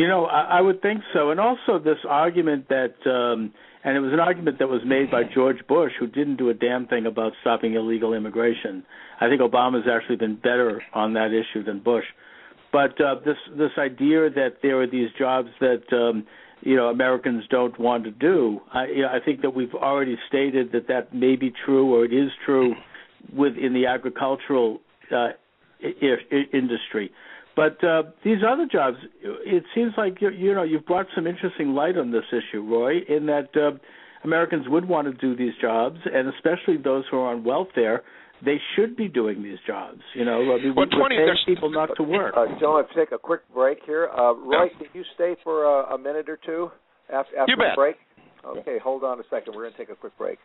You know, I, I would think so. And also this argument that, um, and it was an argument that was made by George Bush, who didn't do a damn thing about stopping illegal immigration. I think Obama's actually been better on that issue than Bush. But uh, this this idea that there are these jobs that um, you know Americans don't want to do, I, you know, I think that we've already stated that that may be true or it is true within the agricultural uh, I- I- industry. But uh, these other jobs, it seems like you, you know you've brought some interesting light on this issue, Roy, in that uh, Americans would want to do these jobs, and especially those who are on welfare. They should be doing these jobs, you know. I mean, well, we pay people not to work. Uh, John, let's take a quick break here. Uh, Roy, yeah. Can you stay for uh, a minute or two after, after the break? Okay, hold on a second. We're going to take a quick break.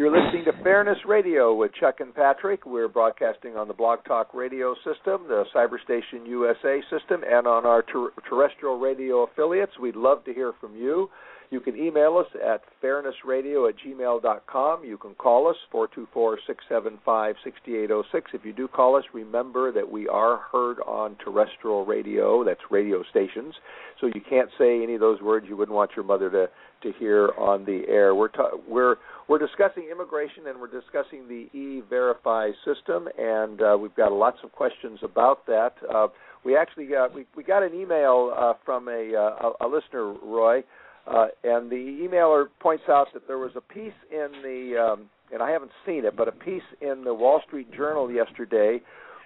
You're listening to Fairness Radio with Chuck and Patrick. We're broadcasting on the Blog Talk Radio system, the Cyber Station U S A system, and on our ter- terrestrial radio affiliates. We'd love to hear from you. You can email us at fairnessradio at gmail dot com. You can call us, four two four, six seven five, six eight zero six. If you do call us, remember that we are heard on terrestrial radio. That's radio stations. So you can't say any of those words you wouldn't want your mother to, to hear on the air. We're ta- we're we're discussing immigration, and we're discussing the E-Verify system, and uh, we've got lots of questions about that. Uh, we actually got, we, we got an email uh, from a, uh, a listener, Roy, uh, and the emailer points out that there was a piece in the, um, and I haven't seen it, but a piece in the Wall Street Journal yesterday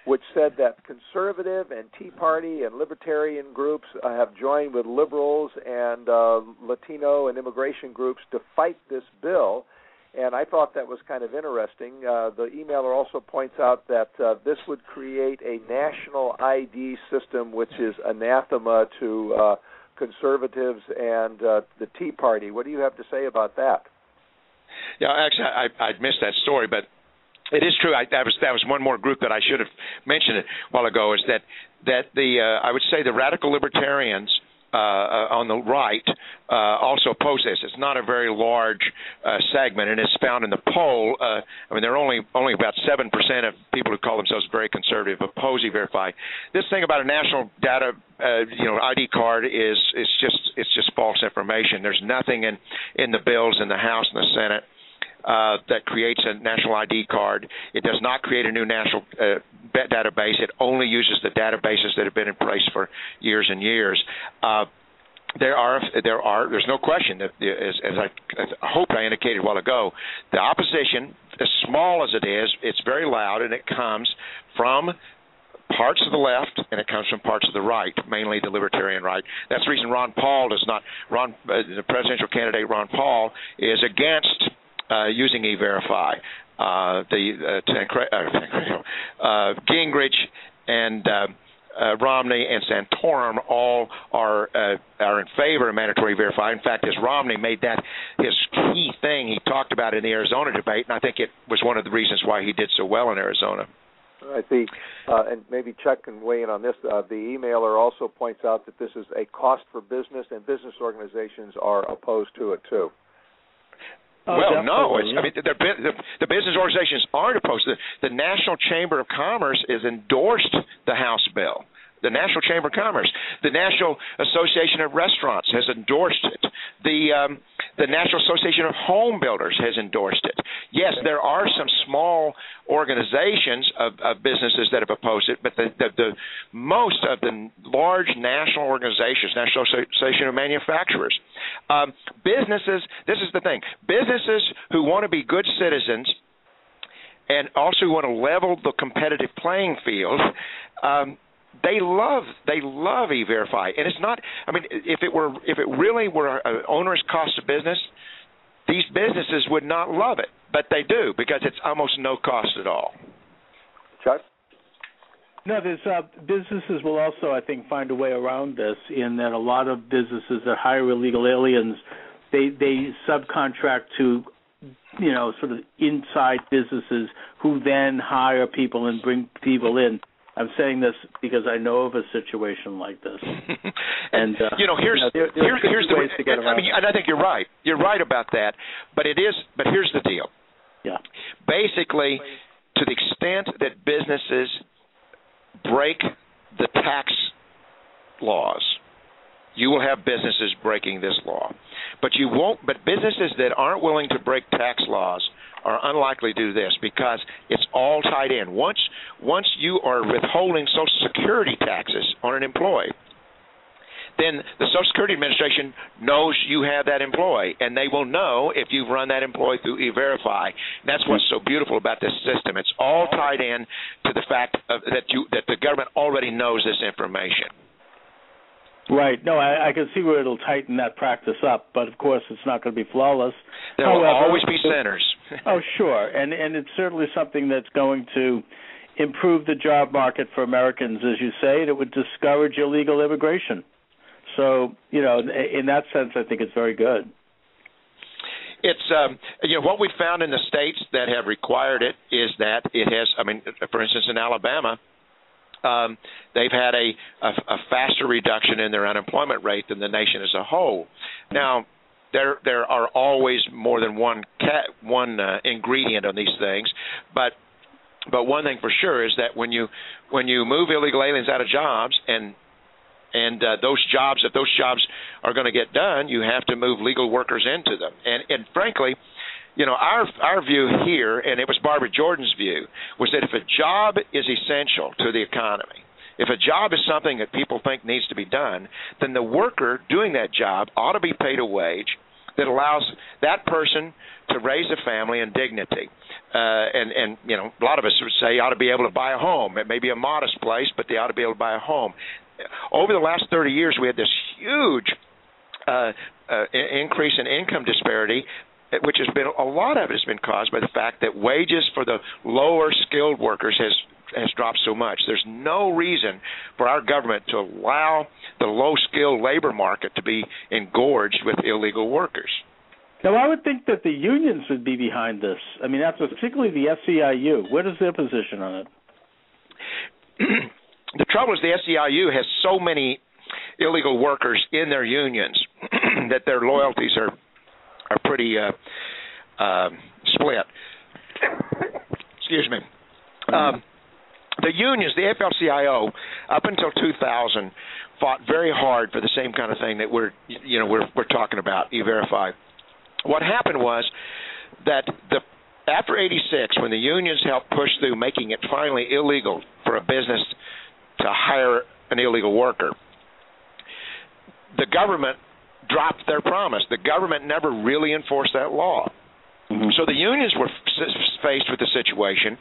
which said that conservative and Tea Party and libertarian groups uh, have joined with liberals and uh, Latino and immigration groups to fight this bill. And I thought that was kind of interesting. Uh, the emailer also points out that uh, this would create a national I D system, which is anathema to uh, conservatives and uh, the Tea Party. What do you have to say about that? Yeah, actually, I, I missed that story, but it is true. I, that was that was one more group that I should have mentioned a while ago. Is that that the uh, I would say the radical libertarians Uh, uh, on the right uh, also oppose this. It's not a very large uh, segment, and it's found in the poll. Uh, I mean, there are only only about seven percent of people who call themselves very conservative oppose E-Verify. This thing about a national data, uh, you know, I D card is it's just it's just false information. There's nothing in in the bills in the House and the Senate Uh, that creates a national I D card. It does not create a new national uh, database. It only uses the databases that have been in place for years and years. Uh, there are, there are, there's no question that, as, as I, as I hope I indicated a while ago, the opposition, as small as it is, it's very loud, and it comes from parts of the left, and it comes from parts of the right, mainly the libertarian right. That's the reason Ron Paul does not. Ron, uh, the presidential candidate Ron Paul, is against Uh, using E-Verify. Uh, the uh, uh, Gingrich and uh, uh, Romney and Santorum all are uh, are in favor of mandatory E-Verify. In fact, as Romney made that his key thing he talked about in the Arizona debate, and I think it was one of the reasons why he did so well in Arizona. I think, uh, and maybe Chuck can weigh in on this. Uh, the emailer also points out that this is a cost for business, and business organizations are opposed to it too. Oh, well, no. It's, I mean, the, the, the business organizations aren't opposed. The, the National Chamber of Commerce has endorsed the House bill. The National Chamber of Commerce, the National Association of Restaurants has endorsed it. The um, the National Association of Home Builders has endorsed it. Yes, there are some small organizations of, of businesses that have opposed it, but the, the, the most of the large national organizations, National Association of Manufacturers, um, businesses. This is the thing: businesses who want to be good citizens and also want to level the competitive playing field. Um, They love they love E-Verify, and it's not. I mean, if it were if it really were an onerous cost of business, these businesses would not love it, but they do because it's almost no cost at all. Chuck? No, there's uh, businesses will also, I think, find a way around this in that a lot of businesses that hire illegal aliens, they they subcontract to, you know, sort of inside businesses who then hire people and bring people in. I'm saying this because I know of a situation like this, and uh, you know, here's you know, there, here, here's the way to get around. I mean, and I think you're right. You're right about that. But it is. But here's the deal. Yeah. Basically, to the extent that businesses break the tax laws, you will have businesses breaking this law. But you won't. But businesses that aren't willing to break tax laws are unlikely to do this because it's all tied in. Once once you are withholding Social Security taxes on an employee, then the Social Security Administration knows you have that employee, and they will know if you've run that employee through E-Verify. And that's what's so beautiful about this system. It's all tied in to the fact of, that you that the government already knows this information. Right. No, I, I can see where it'll tighten that practice up, but of course it's not going to be flawless. There will However, always be sinners. Oh, sure, and and it's certainly something that's going to improve the job market for Americans, as you say, and it would discourage illegal immigration. So, you know, in, in that sense, I think it's very good. It's um, you know, what we found in the states that have required it is that it has. I mean, for instance, in Alabama. Um, they've had a, a, a faster reduction in their unemployment rate than the nation as a whole. Now, There there are always more than one cat, one uh, ingredient on these things, but but one thing for sure is that when you when you move illegal aliens out of jobs and and uh, those jobs, if those jobs are going to get done, you have to move legal workers into them. And and frankly, you know, our our view here, and it was Barbara Jordan's view, was that if a job is essential to the economy, if a job is something that people think needs to be done, then the worker doing that job ought to be paid a wage that allows that person to raise a family in dignity. Uh, and, and, you know, a lot of us would say you ought to be able to buy a home. It may be a modest place, but they ought to be able to buy a home. Over the last thirty years, we had this huge uh, uh, increase in income disparity, which has been, a lot of it has been caused by the fact that wages for the lower skilled workers has has dropped so much. There's no reason for our government to allow the low-skilled labor market to be engorged with illegal workers. Now, I would think that the unions would be behind this. I mean, that's particularly the S E I U. What is their position on it? The trouble is the S E I U has so many illegal workers in their unions that their loyalties are are pretty uh, uh, split. Excuse me. Um, the unions, the A F L C I O, up until two thousand, fought very hard for the same kind of thing that we're, you know, we're we're talking about, E-Verify. What happened was that the after eighty-six, when the unions helped push through making it finally illegal for a business to hire an illegal worker, the government dropped their promise. The government never really enforced that law. Mm-hmm. So the unions were faced with the situation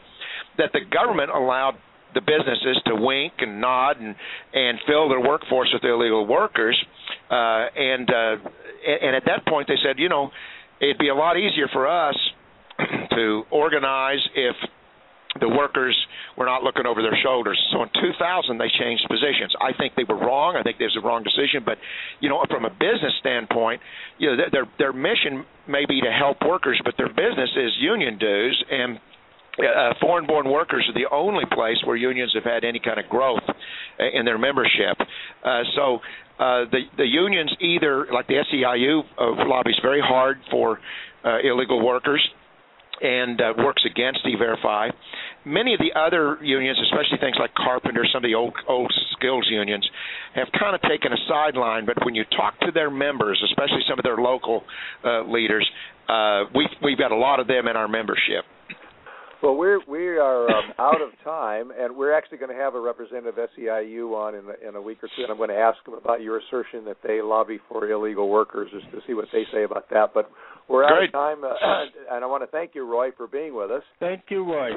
that the government allowed the businesses to wink and nod and, and fill their workforce with illegal workers. Uh, and, uh, and at that point they said, you know, it'd be a lot easier for us to organize if the workers were not looking over their shoulders. So in two thousand, they changed positions. I think they were wrong. I think it was the wrong decision. But, you know, from a business standpoint, you know, their their mission may be to help workers, but their business is union dues, and uh, foreign-born workers are the only place where unions have had any kind of growth in their membership. Uh, so uh, the, the unions either, like the S E I U, uh, lobbies very hard for uh, illegal workers, and uh, works against E-Verify. Many of the other unions, especially things like Carpenter, some of the old, old skills unions, have kind of taken a sideline. But when you talk to their members, especially some of their local uh, leaders, uh, we've, we've got a lot of them in our membership. Well, we're, we are um, out of time, and we're actually going to have a representative of S E I U on in, the, in a week or two, and I'm going to ask them about your assertion that they lobby for illegal workers, just to see what they say about that. But we're out Great. of time, uh, and I want to thank you, Roy, for being with us. Thank you, Roy.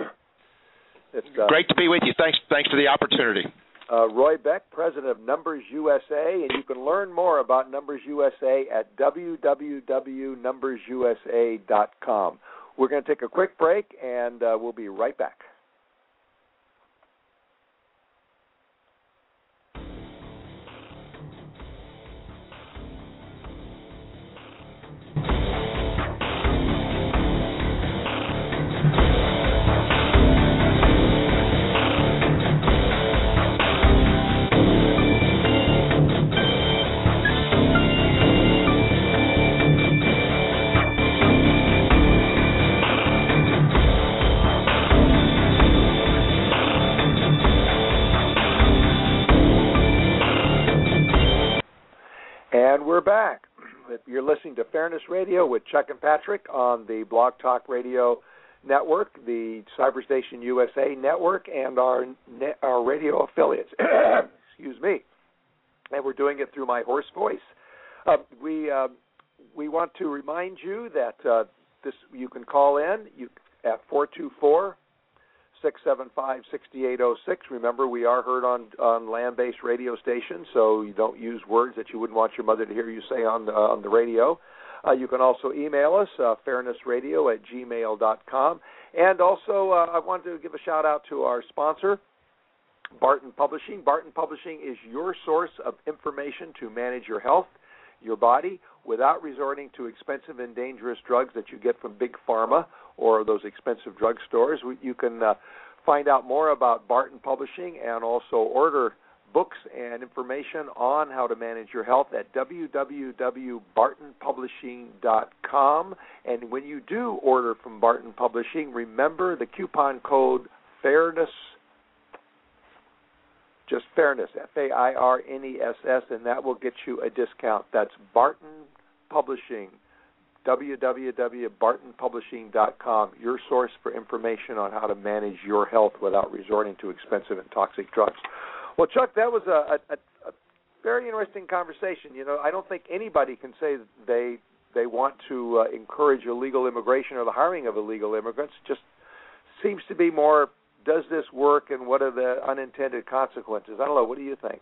It's uh, great to be with you. Thanks, thanks for the opportunity. Uh, Roy Beck, president of Numbers U S A, and you can learn more about Numbers U S A at w w w dot numbers u s a dot com. We're going to take a quick break, and uh, we'll be right back. We're back. You're listening to Fairness Radio with Chuck and Patrick on the Blog Talk Radio Network, the Cyber Station U S A Network, and our net, our radio affiliates. Excuse me. And we're doing it through my hoarse voice. Uh, we uh, we want to remind you that uh, this you can call in you at four two four, six seven five, six eight zero six. Remember, we are heard on, on land-based radio stations, so you don't use words that you wouldn't want your mother to hear you say on the, on the radio. Uh, you can also email us, uh, fairness radio at gmail dot com. And also, uh, I wanted to give a shout-out to our sponsor, Barton Publishing. Barton Publishing is your source of information to manage your health, your body, without resorting to expensive and dangerous drugs that you get from Big Pharma or those expensive drugstores. You can uh, find out more about Barton Publishing and also order books and information on how to manage your health at w w w dot barton publishing dot com. And when you do order from Barton Publishing, remember the coupon code FAIRNESS, just FAIRNESS, F A I R N E S S, and that will get you a discount. That's Barton Publishing, w w w dot barton publishing dot com, your source for information on how to manage your health without resorting to expensive and toxic drugs. Well, Chuck, that was a, a, a very interesting conversation. You know, I don't think anybody can say they they want to uh, encourage illegal immigration or the hiring of illegal immigrants. Just seems to be more, does this work and what are the unintended consequences? I don't know. What do you think?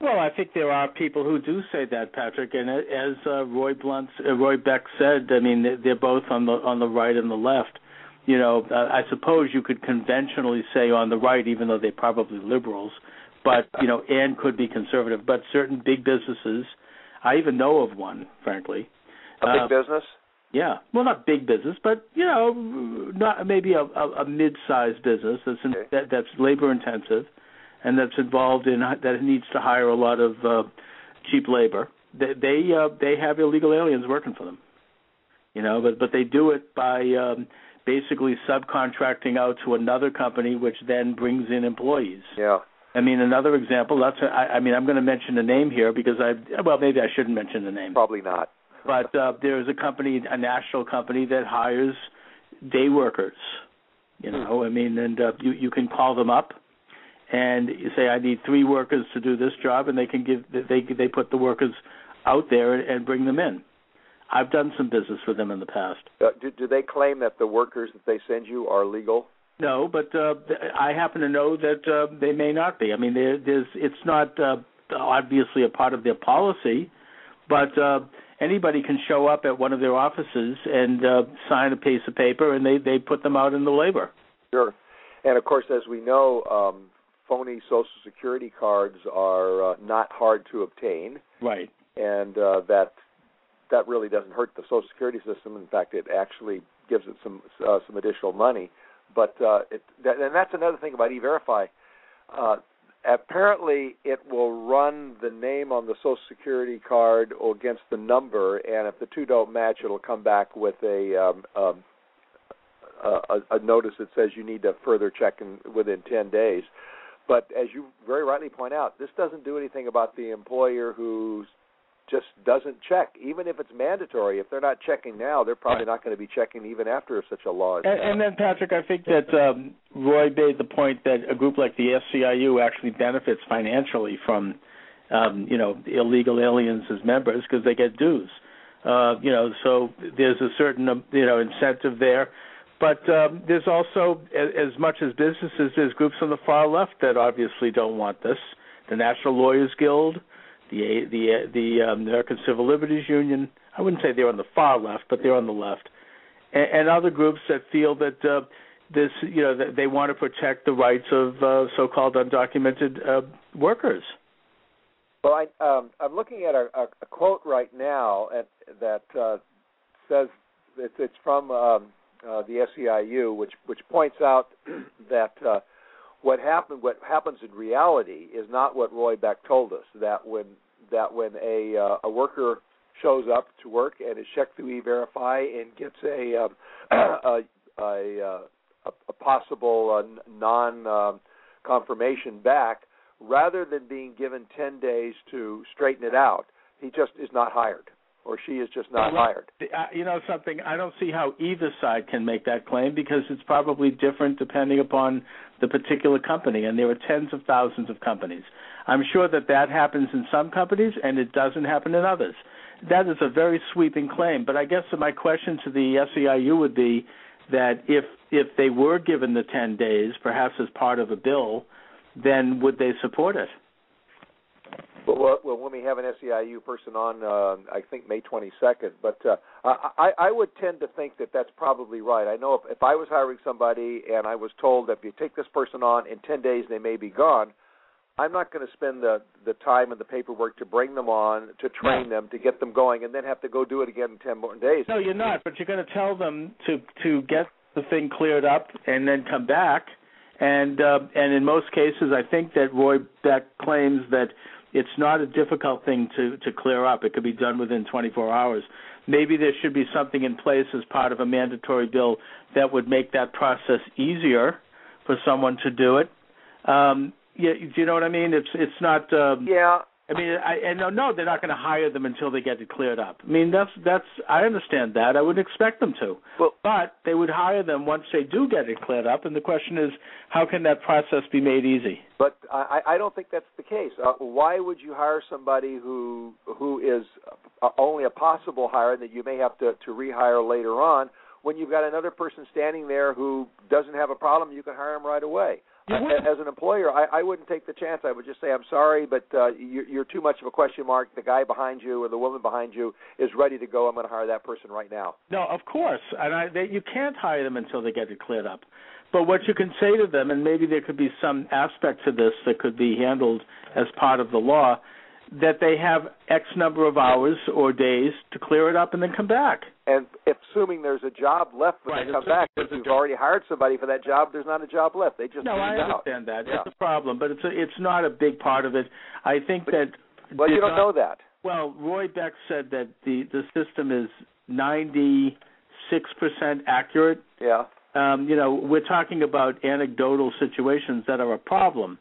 Well, I think there are people who do say that, Patrick, and as uh, Roy Blunt, uh, Roy Beck said, I mean, they're both on the on the right and the left. You know, uh, I suppose you could conventionally say on the right, even though they're probably liberals, but, you know, and could be conservative. But certain big businesses, I even know of one, frankly. A big uh, business? Yeah. Well, not big business, but, you know, not maybe a, a, a mid-sized business that's in, okay. that, that's labor-intensive and that's involved in that needs to hire a lot of uh, cheap labor. They they, uh, they have illegal aliens working for them, you know, but, but they do it by um, – basically subcontracting out to another company, which then brings in employees. Yeah. I mean, another example, that's, I, I mean, I'm going to mention a name here because I, well, maybe I shouldn't mention the name. Probably not. But uh, there's a company, a national company that hires day workers, you know, hmm. I mean, and uh, you, you can call them up and you say, I need three workers to do this job, and they can give, they, they put the workers out there and, and bring them in. I've done some business with them in the past. Uh, do, do they claim that the workers that they send you are legal? No, but uh, I happen to know that uh, they may not be. I mean, there, there's, it's not uh, obviously a part of their policy, but uh, anybody can show up at one of their offices and uh, sign a piece of paper, and they, they put them out into labor. Sure. And, of course, as we know, um, phony Social Security cards are uh, not hard to obtain. Right. And uh, that... that really doesn't hurt the Social Security system. In fact, it actually gives it some uh, some additional money. But uh, it, that, and that's another thing about E-Verify. Uh, apparently, it will run the name on the Social Security card against the number, and if the two don't match, it'll come back with a um, um, a, a notice that says you need to further check in, within ten days. But as you very rightly point out, this doesn't do anything about the employer who's just doesn't check, even if it's mandatory. If they're not checking now, they're probably not going to be checking even after such a law. And, and then, Patrick, I think that um, Roy made the point that a group like the S E I U actually benefits financially from, um, you know, illegal aliens as members because they get dues. Uh, you know, so there's a certain, you know, incentive there. But um, there's also, as much as businesses, there's groups on the far left that obviously don't want this. The National Lawyers Guild, the the the um, American Civil Liberties Union. I wouldn't say they're on the far left, but they're on the left, and, and other groups that feel that uh, this, you know, that they want to protect the rights of uh, so-called undocumented uh, workers. Well, I, um, I'm looking at a, a, a quote right now at, that uh, says it's, it's from um, uh, the S E I U, which which points out that. Uh, What happened? What happens in reality is not what Roy Beck told us. That when that when a uh, a worker shows up to work and is checked through E-Verify and gets a um, a, a, a, a possible uh, non um, confirmation back, rather than being given ten days to straighten it out, he just is not hired, or she is just not well, hired. You know something? I don't see how either side can make that claim because it's probably different depending upon the particular company, and there are tens of thousands of companies. I'm sure that that happens in some companies and it doesn't happen in others. That is a very sweeping claim, but I guess my question to the S E I U would be that if if they were given the ten days, perhaps as part of a bill, then would they support it? Well, well, when we have an S E I U person on, uh, I think May twenty-second, but uh, I, I would tend to think that that's probably right. I know if, if I was hiring somebody and I was told that if you take this person on, in ten days they may be gone, I'm not going to spend the, the time and the paperwork to bring them on, to train them, to get them going, and then have to go do it again in ten more days. No, you're not, but you're going to tell them to, to get the thing cleared up and then come back. And uh, and in most cases, I think that Roy Beck claims that it's not a difficult thing to, to clear up. It could be done within twenty-four hours. Maybe there should be something in place as part of a mandatory bill that would make that process easier for someone to do it. Um, yeah, do you know what I mean? It's it's not. Um, yeah. I mean, I, and no, no, they're not going to hire them until they get it cleared up. I mean, that's that's. I understand that. I wouldn't expect them to. Well, but they would hire them once they do get it cleared up. And the question is, how can that process be made easy? But I, I don't think that's the case. Uh, why would you hire somebody who who is only a possible hire that you may have to, to rehire later on when you've got another person standing there who doesn't have a problem? You can hire him right away. As an employer, I, I wouldn't take the chance. I would just say, I'm sorry, but uh, you, you're too much of a question mark. The guy behind you or the woman behind you is ready to go. I'm going to hire that person right now. No, of course. And I, they, you can't hire them until they get it cleared up. But what you can say to them, and maybe there could be some aspect to this that could be handled as part of the law, that they have X number of hours or days to clear it up and then come back. And assuming there's a job left when right. they come assuming back, because you've already hired somebody for that job, there's not a job left. They just no, I understand out. that. Yeah. That's a problem, but it's a, it's not a big part of it. I think but, that... Well, you don't not, know that. Well, Roy Beck said that the, the system is ninety-six percent accurate. Yeah. Um, you know, we're talking about anecdotal situations that are a problem.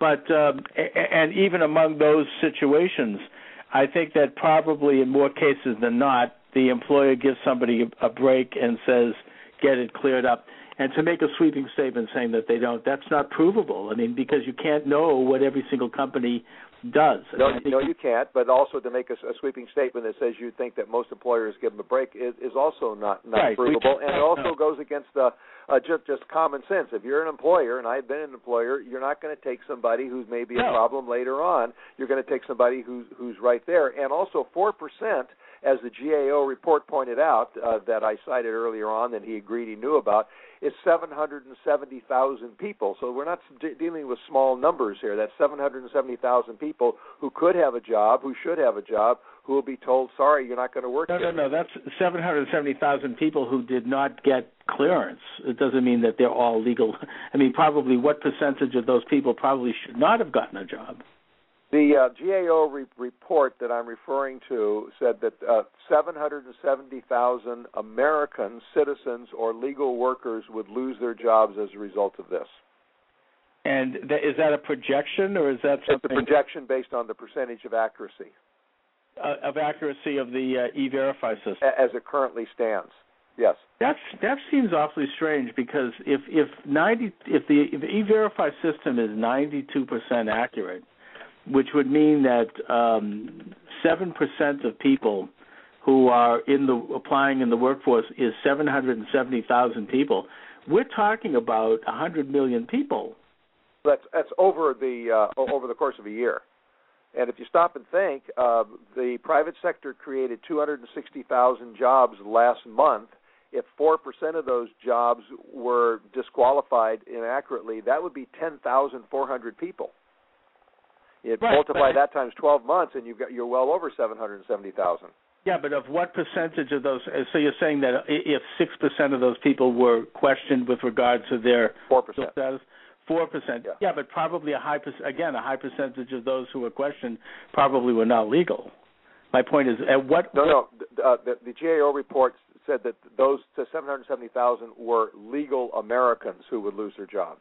But um, and even among those situations, I think that probably in more cases than not, the employer gives somebody a break and says, get it cleared up. And to make a sweeping statement saying that they don't, that's not provable. I mean, because you can't know what every single company does. No, no you can't, but also to make a, a sweeping statement that says you think that most employers give them a break is, is also not, not right. provable. And it also goes against the uh, just, just common sense. If you're an employer, and I've been an employer, you're not going to take somebody who's maybe a no. problem later on. You're going to take somebody who's, who's right there. And also four percent, as the G A O report pointed out uh, that I cited earlier on that he agreed he knew about, is seven hundred seventy thousand people. So we're not de- dealing with small numbers here. That's seven hundred seventy thousand people who could have a job, who should have a job, who will be told, sorry, you're not going to work no, here. No, no, no. That's seven hundred seventy thousand people who did not get clearance. It doesn't mean that they're all legal. I mean, probably what percentage of those people probably should not have gotten a job? The uh, G A O re- report that I'm referring to said that uh, seven hundred seventy thousand American citizens or legal workers would lose their jobs as a result of this. And th- is that a projection or is that something? It's a projection based on the percentage of accuracy. Uh, of accuracy of the uh, E-Verify system. As it currently stands, yes. That's, that seems awfully strange because if, if, ninety, if, the, if the E-Verify system is ninety-two percent accurate, which would mean that um, seven percent of people who are in the applying in the workforce is seven hundred seventy thousand people. We're talking about one hundred million people. That's that's over the uh, over the course of a year. And if you stop and think, uh, the private sector created two hundred sixty thousand jobs last month. If four percent of those jobs were disqualified inaccurately, that would be ten thousand four hundred people. It right, multiply that times twelve months, and you've got you're well over seven hundred seventy thousand. Yeah, but of what percentage of those? So you're saying that if six percent of those people were questioned with regard to their four percent status, four percent. Yeah. yeah, but probably a high again a high percentage of those who were questioned probably were not legal. My point is, at what? No, what, no. Uh, the, the G A O report said that those seven hundred seventy thousand were legal Americans who would lose their jobs.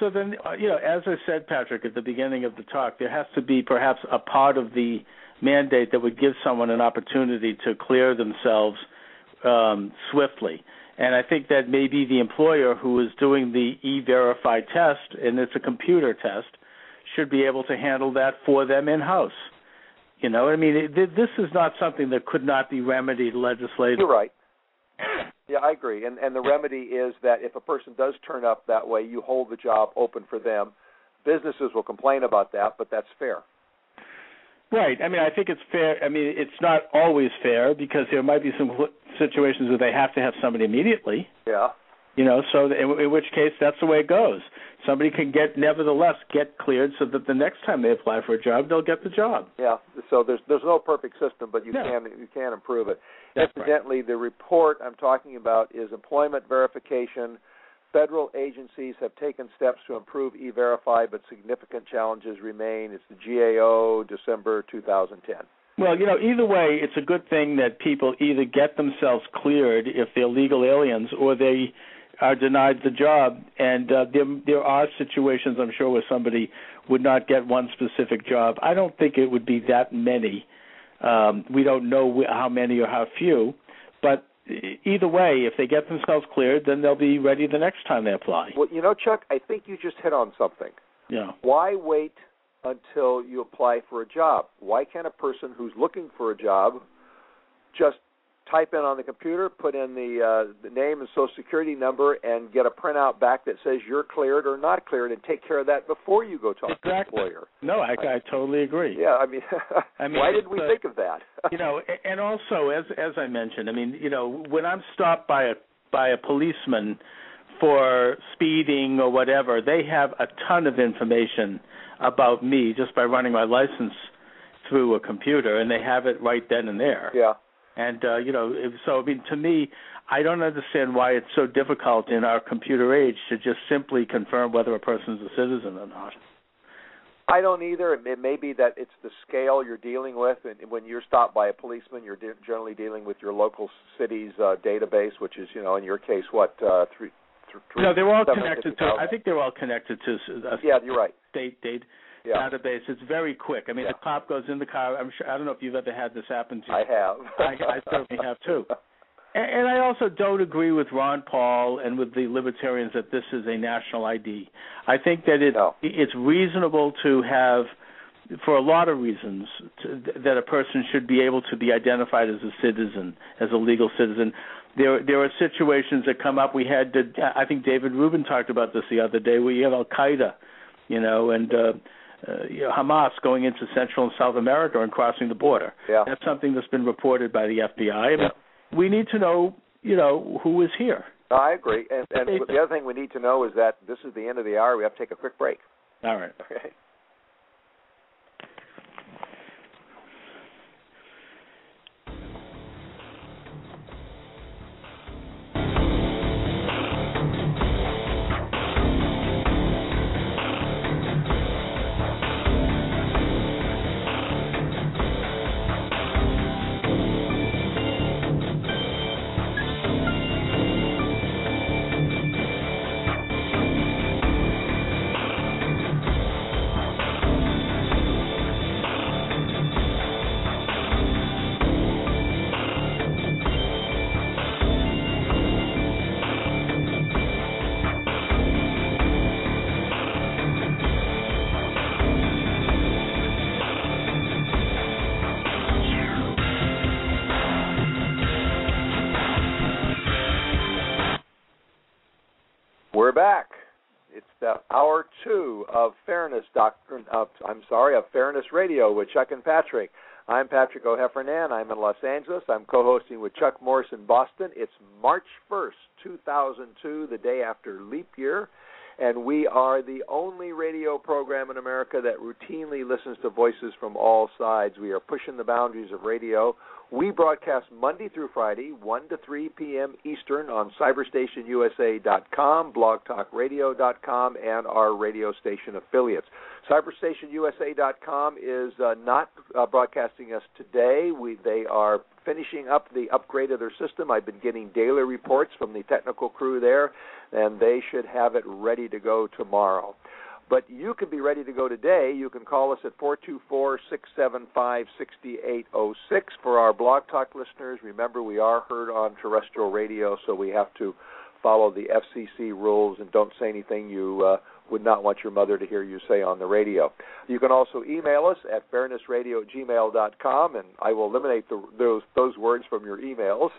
So then, you know, as I said, Patrick, at the beginning of the talk, there has to be perhaps a part of the mandate that would give someone an opportunity to clear themselves um, swiftly. And I think that maybe the employer who is doing the E-Verify test, and it's a computer test, should be able to handle that for them in-house. You know, I mean, it, this is not something that could not be remedied legislatively. You're right. Yeah, I agree. And and the remedy is that if a person does turn up that way, you hold the job open for them. Businesses will complain about that, but that's fair. Right. I mean, I think it's fair. I mean, it's not always fair because there might be some situations where they have to have somebody immediately. Yeah. You know, so in, in which case that's the way it goes. Somebody can get, nevertheless, get cleared so that the next time they apply for a job, they'll get the job. Yeah. So there's there's no perfect system, but you no. can you can improve it. That's Incidentally, right. the report I'm talking about is employment verification Federal agencies have taken steps to improve E-Verify, but significant challenges remain. It's the G A O, December two thousand ten. Well, you know, either way, it's a good thing that people either get themselves cleared if they're legal aliens or they are denied the job. And uh, there, there are situations, I'm sure, where somebody would not get one specific job. I don't think it would be that many. Um, we don't know how many or how few. But either way, if they get themselves cleared, then they'll be ready the next time they apply. Well, you know, Chuck, I think you just hit on something. Yeah. Why wait until you apply for a job? Why can't a person who's looking for a job just type in on the computer, put in the, uh, the name and Social Security number, and get a printout back that says you're cleared or not cleared, and take care of that before you go talk exactly. to the employer? No, I, I, I totally agree. Yeah, I mean, I mean why did we uh, think of that? You know, and also, as as I mentioned, I mean, you know, when I'm stopped by a by a policeman for speeding or whatever, they have a ton of information about me just by running my license through a computer, and they have it right then and there. Yeah. And, uh, you know, so, I mean, to me, I don't understand why it's so difficult in our computer age to just simply confirm whether a person's a citizen or not. I don't either. It may be that it's the scale you're dealing with. And when you're stopped by a policeman, you're de- generally dealing with your local city's uh, database, which is, you know, in your case, what, uh, three? No, they're all connected to. I think they're all connected to. Uh, yeah, you're right. State date yeah. database. It's very quick. I mean, yeah. the cop goes in the car. I'm sure. I don't know if you've ever had this happen to you. I have. I, I certainly have too. And, and I also don't agree with Ron Paul and with the libertarians that this is a national I D. I think that it no. it's reasonable to have, for a lot of reasons, to, that a person should be able to be identified as a citizen, as a legal citizen. There, there are situations that come up. We had, to, I think David Rubin talked about this the other day, where you have Al Qaeda, you know, and uh, uh, you know, Hamas going into Central and South America and crossing the border. Yeah. That's something that's been reported by the F B I. Yeah. We need to know, you know, who is here. No, I agree. And, and the other thing we need to know is that this is the end of the hour. We have to take a quick break. All right. Okay. Hour two of Fairness Doctrine. Of, I'm sorry, of Fairness Radio with Chuck and Patrick. I'm Patrick O'Heffernan. I'm in Los Angeles. I'm co-hosting with Chuck Morse in Boston. It's March first, two thousand two, the day after Leap Year, and we are the only radio program in America that routinely listens to voices from all sides. We are pushing the boundaries of radio. We broadcast Monday through Friday, one to three p.m. Eastern on cyber station u s a dot com, blog talk radio dot com, and our radio station affiliates. cyber station u s a dot com is uh, not uh, broadcasting us today. We, they are finishing up the upgrade of their system. I've been getting daily reports from the technical crew there, and they should have it ready to go tomorrow. But you can be ready to go today. You can call us at four two four, six seven five, six eight zero six for our Blog Talk listeners. Remember, we are heard on terrestrial radio, so we have to follow the F C C rules and don't say anything you uh, would not want your mother to hear you say on the radio. You can also email us at fairness radio at gmail dot com, and I will eliminate the, those, those words from your emails.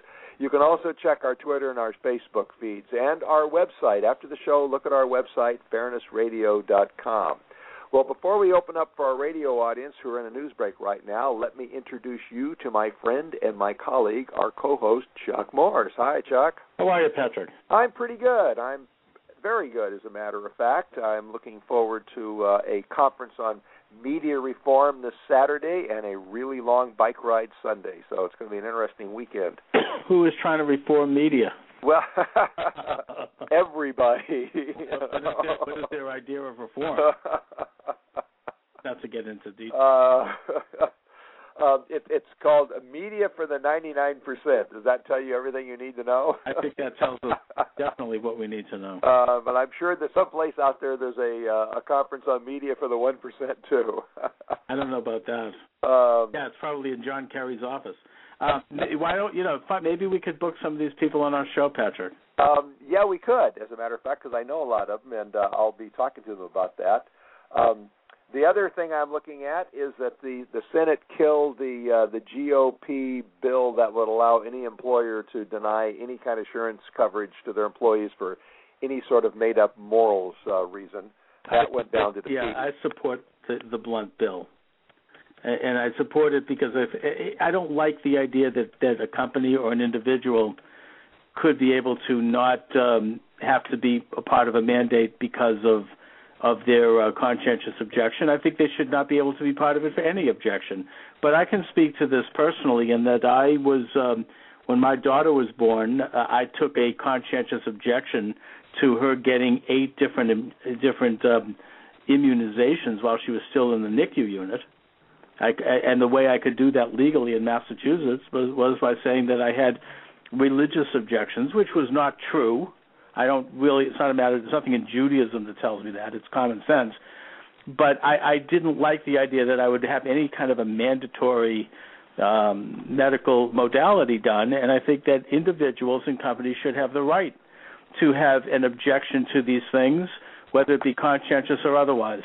You can also check our Twitter and our Facebook feeds and our website. After the show, look at our website, fairness radio dot com. Well, before we open up for our radio audience who are in a news break right now, let me introduce you to my friend and my colleague, our co-host, Chuck Morse. Hi, Chuck. How are you, Patrick? I'm pretty good. I'm very good, as a matter of fact. I'm looking forward to uh, a conference on media reform this Saturday and a really long bike ride Sunday. So it's going to be an interesting weekend. Who is trying to reform media? Well, everybody. What, is their, what is their idea of reform? Not to get into detail. Uh, uh, it, it's called Media for the ninety-nine percent. Does that tell you everything you need to know? I think that tells us definitely what we need to know. Uh, but I'm sure that someplace out there there's a, uh, a conference on media for the one percent, too. I don't know about that. Um, yeah, it's probably in John Kerry's office. Uh, why don't you know? Maybe we could book some of these people on our show, Patrick. Um, yeah, we could, as a matter of fact, because I know a lot of them, and uh, I'll be talking to them about that. Um, the other thing I'm looking at is that the, the Senate killed the uh, the G O P bill that would allow any employer to deny any kind of insurance coverage to their employees for any sort of made up morals uh, reason. That went down to the yeah. Peak. I support the, the Blunt bill. And I support it because if, I don't like the idea that, that a company or an individual could be able to not um, have to be a part of a mandate because of of their uh, conscientious objection. I think they should not be able to be part of it for any objection. But I can speak to this personally in that I was, um, when my daughter was born, uh, I took a conscientious objection to her getting eight different, different um, immunizations while she was still in the N I C U unit. I, and the way I could do that legally in Massachusetts was, was by saying that I had religious objections, which was not true. I don't really, it's not a matter, there's nothing in Judaism that tells me that. It's common sense. But I, I didn't like the idea that I would have any kind of a mandatory um, medical modality done, and I think that individuals and companies should have the right to have an objection to these things, whether it be conscientious or otherwise.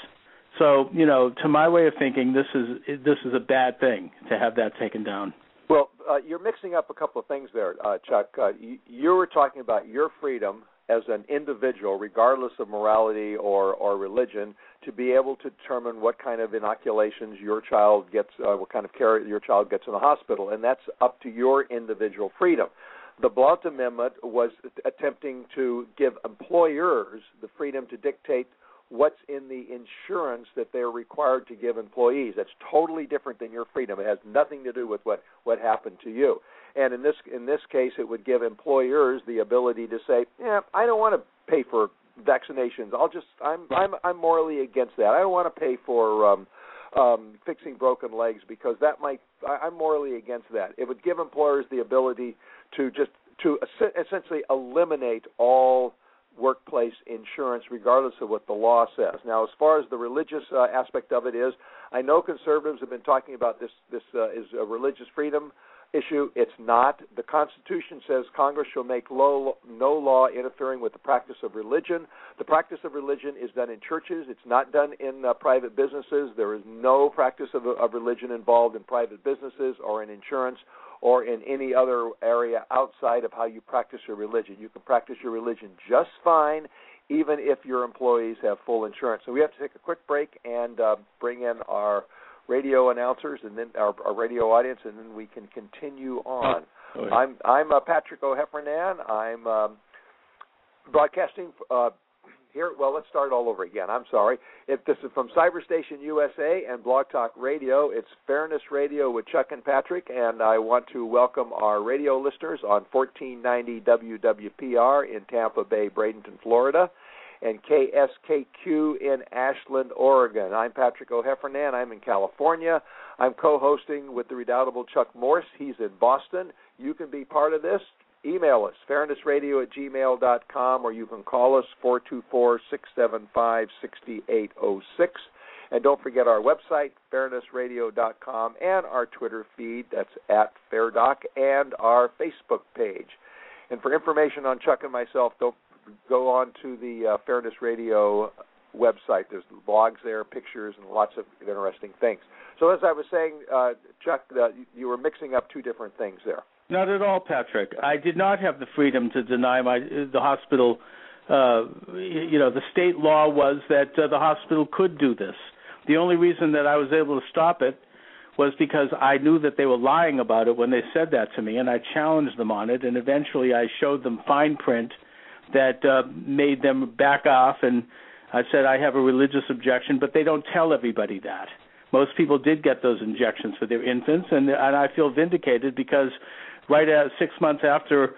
So, you know, to my way of thinking, this is this is a bad thing to have that taken down. Well, uh, you're mixing up a couple of things there, uh, Chuck. Uh, you, you were talking about your freedom as an individual, regardless of morality or, or religion, to be able to determine what kind of inoculations your child gets, uh, what kind of care your child gets in the hospital, and that's up to your individual freedom. The Blount Amendment was attempting to give employers the freedom to dictate what's in the insurance that they're required to give employees. That's totally different than your freedom. It has nothing to do with what, what happened to you. And in this in this case, it would give employers the ability to say, yeah, I don't want to pay for vaccinations. I'll just I'm I'm I'm morally against that. I don't want to pay for um, um, fixing broken legs because that might I'm morally against that. It would give employers the ability to just to essentially eliminate all workplace insurance, regardless of what the law says. Now, as far as the religious uh, aspect of it is, I know conservatives have been talking about this. This uh, is a religious freedom issue. It's not. The Constitution says Congress shall make low, no law interfering with the practice of religion. The practice of religion is done in churches. It's not done in uh, private businesses. There is no practice of, of religion involved in private businesses or in insurance or in any other area outside of how you practice your religion. You can practice your religion just fine, even if your employees have full insurance. So we have to take a quick break and uh, bring in our radio announcers and then our, our radio audience, and then we can continue on. Oh, yeah. I'm I'm uh, Patrick O'Heffernan. I'm um, broadcasting uh, here. Well, let's start all over again. I'm sorry. If this is from Cyber Station U S A and Blog Talk Radio, it's Fairness Radio with Chuck and Patrick, and I want to welcome our radio listeners on fourteen ninety W W P R in Tampa Bay, Bradenton, Florida, and K S K Q in Ashland, Oregon. I'm Patrick O'Heffernan. I'm in California. I'm co-hosting with the redoubtable Chuck Morse. He's in Boston. You can be part of this. Email us, fairnessradio at gmail dot com, or you can call us, four two four, six seven five, six eight zero six. And don't forget our website, fairness radio dot com, and our Twitter feed, that's at FairDoc, and our Facebook page. And for information on Chuck and myself, don't go on to the uh, Fairness Radio website. There's blogs there, pictures, and lots of interesting things. So as I was saying, uh, Chuck, uh, you were mixing up two different things there. Not at all, Patrick. I did not have the freedom to deny my the hospital. Uh, you know, the state law was that uh, the hospital could do this. The only reason that I was able to stop it was because I knew that they were lying about it when they said that to me, and I challenged them on it, and eventually I showed them fine print that uh, made them back off, and I said I have a religious objection, but they don't tell everybody that. Most people did get those injections for their infants, and, and I feel vindicated because right at six months after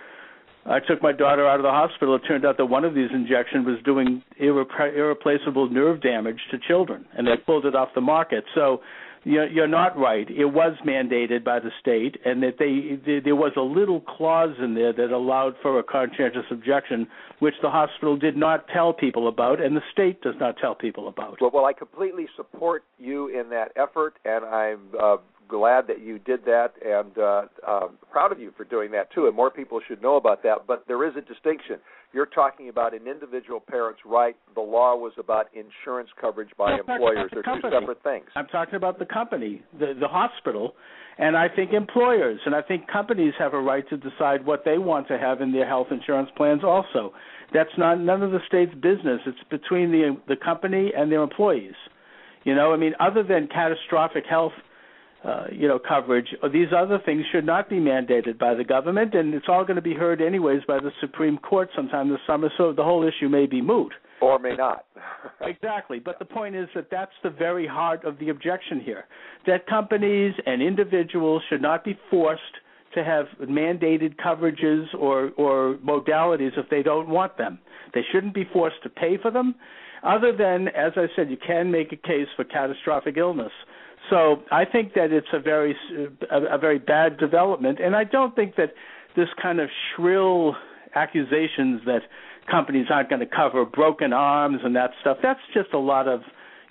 I took my daughter out of the hospital. It turned out that one of these injections was doing irre- irreplaceable nerve damage to children, and they pulled it off the market. So you're not right. It was mandated by the state, and that they there was a little clause in there that allowed for a conscientious objection, which the hospital did not tell people about, and the state does not tell people about. Well, well I completely support you in that effort, and I'm uh, glad that you did that, and uh, um, proud of you for doing that, too, and more people should know about that. But there is a distinction. You're talking about an individual parent's right. The law was about insurance coverage by I'm employers. The They're company. Two separate things. I'm talking about the company, the, the hospital, and I think employers, and I think companies have a right to decide what they want to have in their health insurance plans also. That's not none of the state's business. It's between the the company and their employees. You know, I mean, other than catastrophic health Uh, you know, coverage. These other things should not be mandated by the government, and it's all going to be heard anyways by the Supreme Court sometime this summer, so the whole issue may be moot. Or may not. Exactly. But the point is that that's the very heart of the objection here, that companies and individuals should not be forced to have mandated coverages or, or modalities if they don't want them. They shouldn't be forced to pay for them, other than, as I said, you can make a case for catastrophic illness. So I think that it's a very a very bad development, and I don't think that this kind of shrill accusations that companies aren't going to cover broken arms and that stuff, that's just a lot of,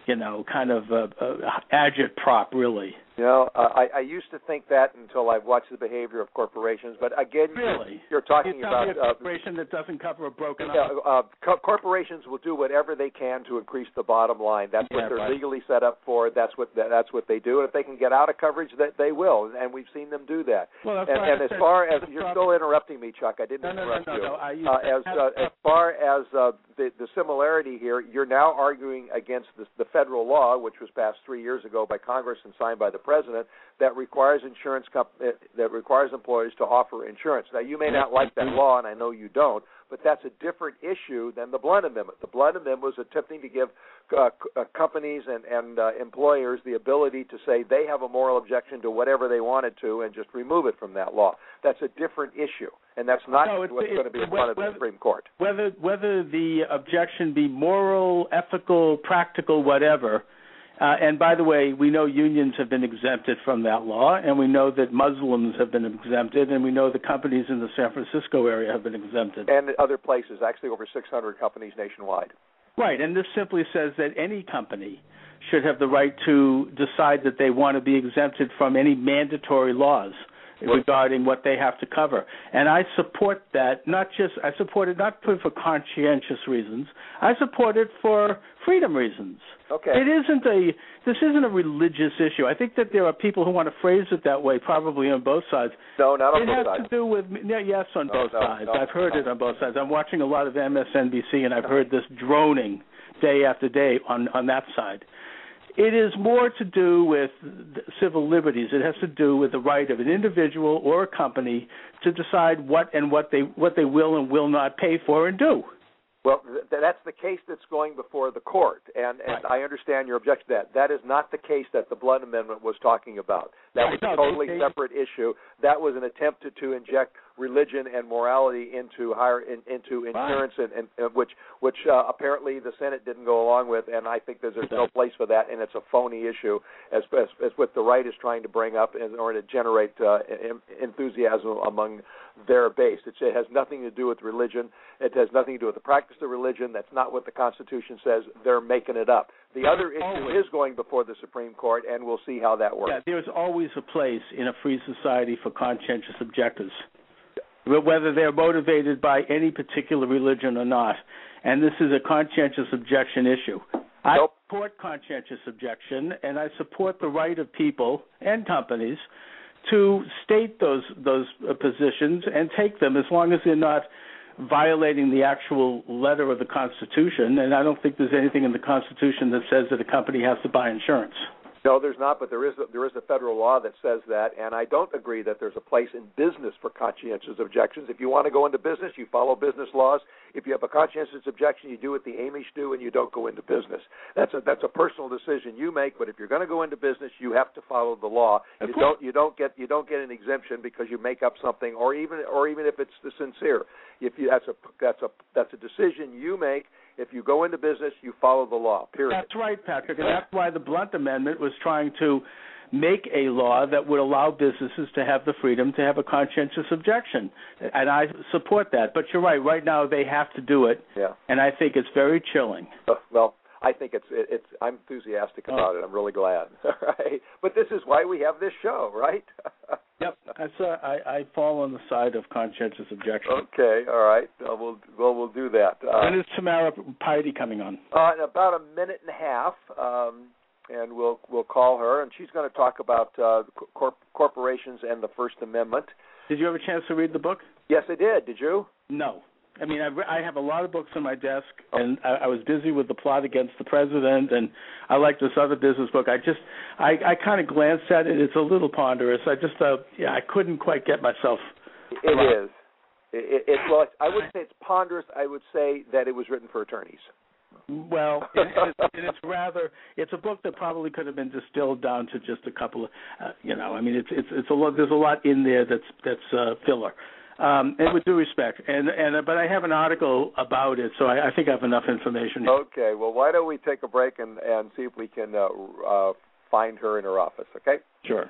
you know, kind of uh, uh, agitprop, really. You know, uh, I, I used to think that until I've watched the behavior of corporations. But again, really? you're, you're talking it's about a corporation uh, that doesn't cover a broken arm. Yeah, uh, co- corporations will do whatever they can to increase the bottom line. That's yeah, what they're right. legally set up for. That's what that's what they do. And if they can get out of coverage, that they will. And we've seen them do that. Well, and and as far as you're still interrupting me, Chuck, I didn't no, interrupt no, no, no, you. No, no, I, uh, as uh, as far as uh, the, the similarity here, you're now arguing against the, the federal law, which was passed three years ago by Congress and signed by the President, that requires insurance comp- that requires employers to offer insurance. Now, you may not like that law, and I know you don't, but that's a different issue than the Blunt Amendment. The Blunt Amendment was attempting to give uh, c- uh, companies and, and uh, employers the ability to say they have a moral objection to whatever they wanted to and just remove it from that law. That's a different issue, and that's not no, it's, what's it's, going to be in front of the Supreme Court. Whether, whether the objection be moral, ethical, practical, whatever, Uh, and by the way, we know unions have been exempted from that law, and we know that Muslims have been exempted, and we know the companies in the San Francisco area have been exempted. And other places, actually over six hundred companies nationwide. Right, and this simply says that any company should have the right to decide that they want to be exempted from any mandatory laws regarding what they have to cover. And I support that, not just – I support it not for conscientious reasons. I support it for freedom reasons. Okay. It isn't a – this isn't a religious issue. I think that there are people who want to phrase it that way, probably on both sides. No, not on it both sides. It has to do with no, – yes, on no, both no, sides. No, I've heard no. it on both sides. I'm watching a lot of M S N B C, and I've no. heard this droning day after day on, on that side. It is more to do with civil liberties. It has to do with the right of an individual or a company to decide what and what they what they will and will not pay for and do. Well, th- that's the case that's going before the court, and, and right. I understand your objection to that. That is not the case that the Blunt Amendment was talking about. That was a totally they, they, separate issue. That was an attempt to, to inject religion and morality into higher in, into insurance, and, and, and which which uh, apparently the Senate didn't go along with, and I think that there's no place for that, and it's a phony issue, as as, as what the right is trying to bring up in order to generate uh, enthusiasm among their base. It's, it has nothing to do with religion. It has nothing to do with the practice of religion. That's not what the Constitution says. They're making it up. The other issue always. is going before the Supreme Court, and we'll see how that works. Yeah, there's always a place in a free society for conscientious objectors, whether they're motivated by any particular religion or not. And this is a conscientious objection issue. I nope. support conscientious objection, and I support the right of people and companies to state those those positions and take them as long as they're not violating the actual letter of the Constitution. And I don't think there's anything in the Constitution that says that a company has to buy insurance. No, there's not, but there is a, there is a federal law that says that, and I don't agree that there's a place in business for conscientious objections. If you want to go into business, you follow business laws. If you have a conscientious objection, you do what the Amish do, and you don't go into business. That's a, that's a personal decision you make, but if you're going to go into business, you have to follow the law. You don't you don't get you don't get an exemption because you make up something, or even or even if it's sincere. If you that's a that's a that's a decision you make. If you go into business, you follow the law, period. That's right, Patrick, and that's why the Blunt Amendment was trying to make a law that would allow businesses to have the freedom to have a conscientious objection, and I support that. But you're right. Right now they have to do it, yeah. And I think it's very chilling. Uh, well, I think it's, it's – I'm enthusiastic about oh. it. I'm really glad. All right? But this is why we have this show, right? Yep. That's, uh, I, I fall on the side of conscientious objection. Okay. All right. Uh, we'll, well, we'll do that. Uh, when is Tamara Piety coming on? Uh, in about a minute and a half, um, and we'll we'll call her, and she's going to talk about uh, corp- corporations and the First Amendment. Did you have a chance to read the book? Yes, I did. Did you? No. I mean, I've re- I have a lot of books on my desk, and I, I was busy with The Plot Against the President, and I like this other business book. I just, I, I kind of glanced at it. It's a little ponderous. I just, uh, yeah, I couldn't quite get myself. It around. Is. It, it, well, it's, I wouldn't say it's ponderous. I would say that it was written for attorneys. Well, it, it's, it's rather, it's a book that probably could have been distilled down to just a couple of, uh, you know, I mean, it's, it's, it's a lot, there's a lot in there that's, that's uh, filler. Um, and with due respect, and and but I have an article about it, so I, I think I have enough information here. Okay, well, why don't we take a break and, and see if we can uh, uh, find her in her office, okay? Sure.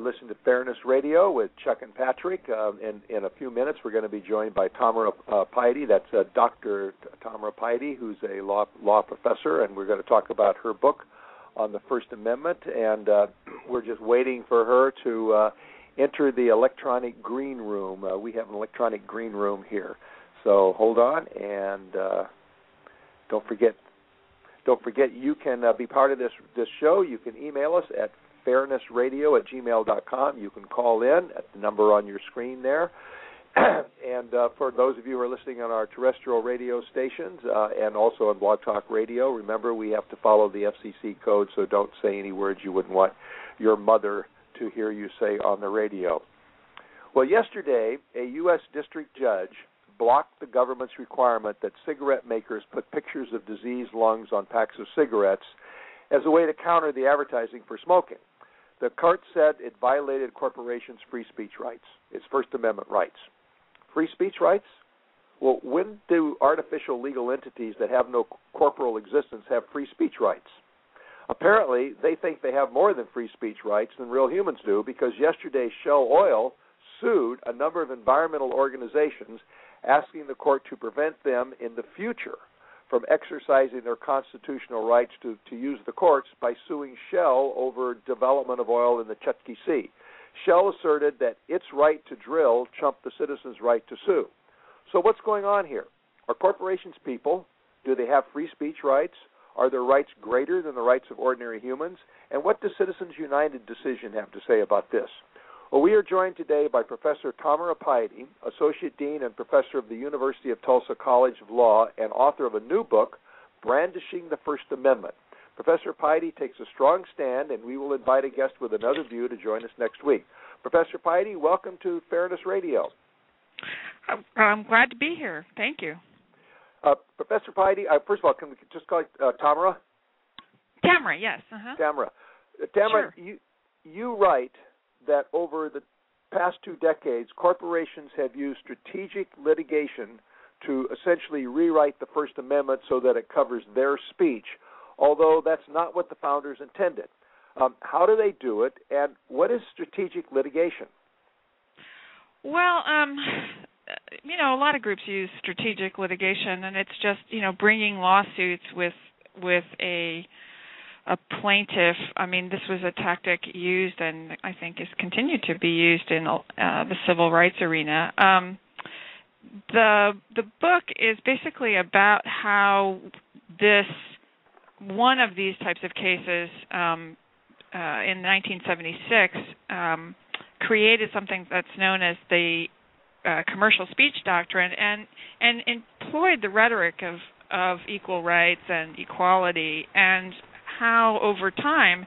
Listen to Fairness Radio with Chuck and Patrick. Uh, in, in a few minutes, we're going to be joined by Tamara uh, Piety. That's uh, Doctor Tamara Piety, who's a law law professor, and we're going to talk about her book on the First Amendment. And uh, we're just waiting for her to uh, enter the electronic green room. Uh, we have an electronic green room here, so hold on, and uh, don't forget. Don't forget, you can uh, be part of this this show. You can email us at fairnessradio at gmail dot com. You can call in at the number on your screen there. And uh, for those of you who are listening on our terrestrial radio stations uh, and also on Blog Talk Radio, remember we have to follow the F C C code, so don't say any words you wouldn't want your mother to hear you say on the radio. Well, yesterday, a U S district judge blocked the government's requirement that cigarette makers put pictures of diseased lungs on packs of cigarettes as a way to counter the advertising for smoking. The court said it violated corporations' free speech rights, its First Amendment rights. Free speech rights? Well, when do artificial legal entities that have no corporal existence have free speech rights? Apparently, they think they have more than free speech rights than real humans do, because yesterday Shell Oil sued a number of environmental organizations asking the court to prevent them in the future from exercising their constitutional rights to, to use the courts by suing Shell over development of oil in the Chukchi Sea. Shell asserted that its right to drill trumped the citizens' right to sue. So what's going on here? Are corporations people? Do they have free speech rights? Are their rights greater than the rights of ordinary humans? And what does Citizens United decision have to say about this? Well, we are joined today by Professor Tamara Piety, Associate Dean and Professor of the University of Tulsa College of Law and author of a new book, Brandishing the First Amendment. Professor Piety takes a strong stand, and we will invite a guest with another view to join us next week. Professor Piety, welcome to Fairness Radio. I'm glad to be here. Thank you. Uh, Professor Piety, uh, first of all, can we just call it uh, Tamara? Tamara, yes. Uh-huh. Tamara. Uh, Tamara, sure. you, you write that over the past two decades, corporations have used strategic litigation to essentially rewrite the First Amendment so that it covers their speech, although that's not what the founders intended. Um, how do they do it, and what is strategic litigation? Well, um, you know, a lot of groups use strategic litigation, and it's just, you know, bringing lawsuits with with a a plaintiff. I mean, this was a tactic used and I think is continued to be used in uh, the civil rights arena. Um, the the book is basically about how this one of these types of cases um, uh, in nineteen seventy-six um, created something that's known as the uh, commercial speech doctrine and and employed the rhetoric of, of equal rights and equality, and how over time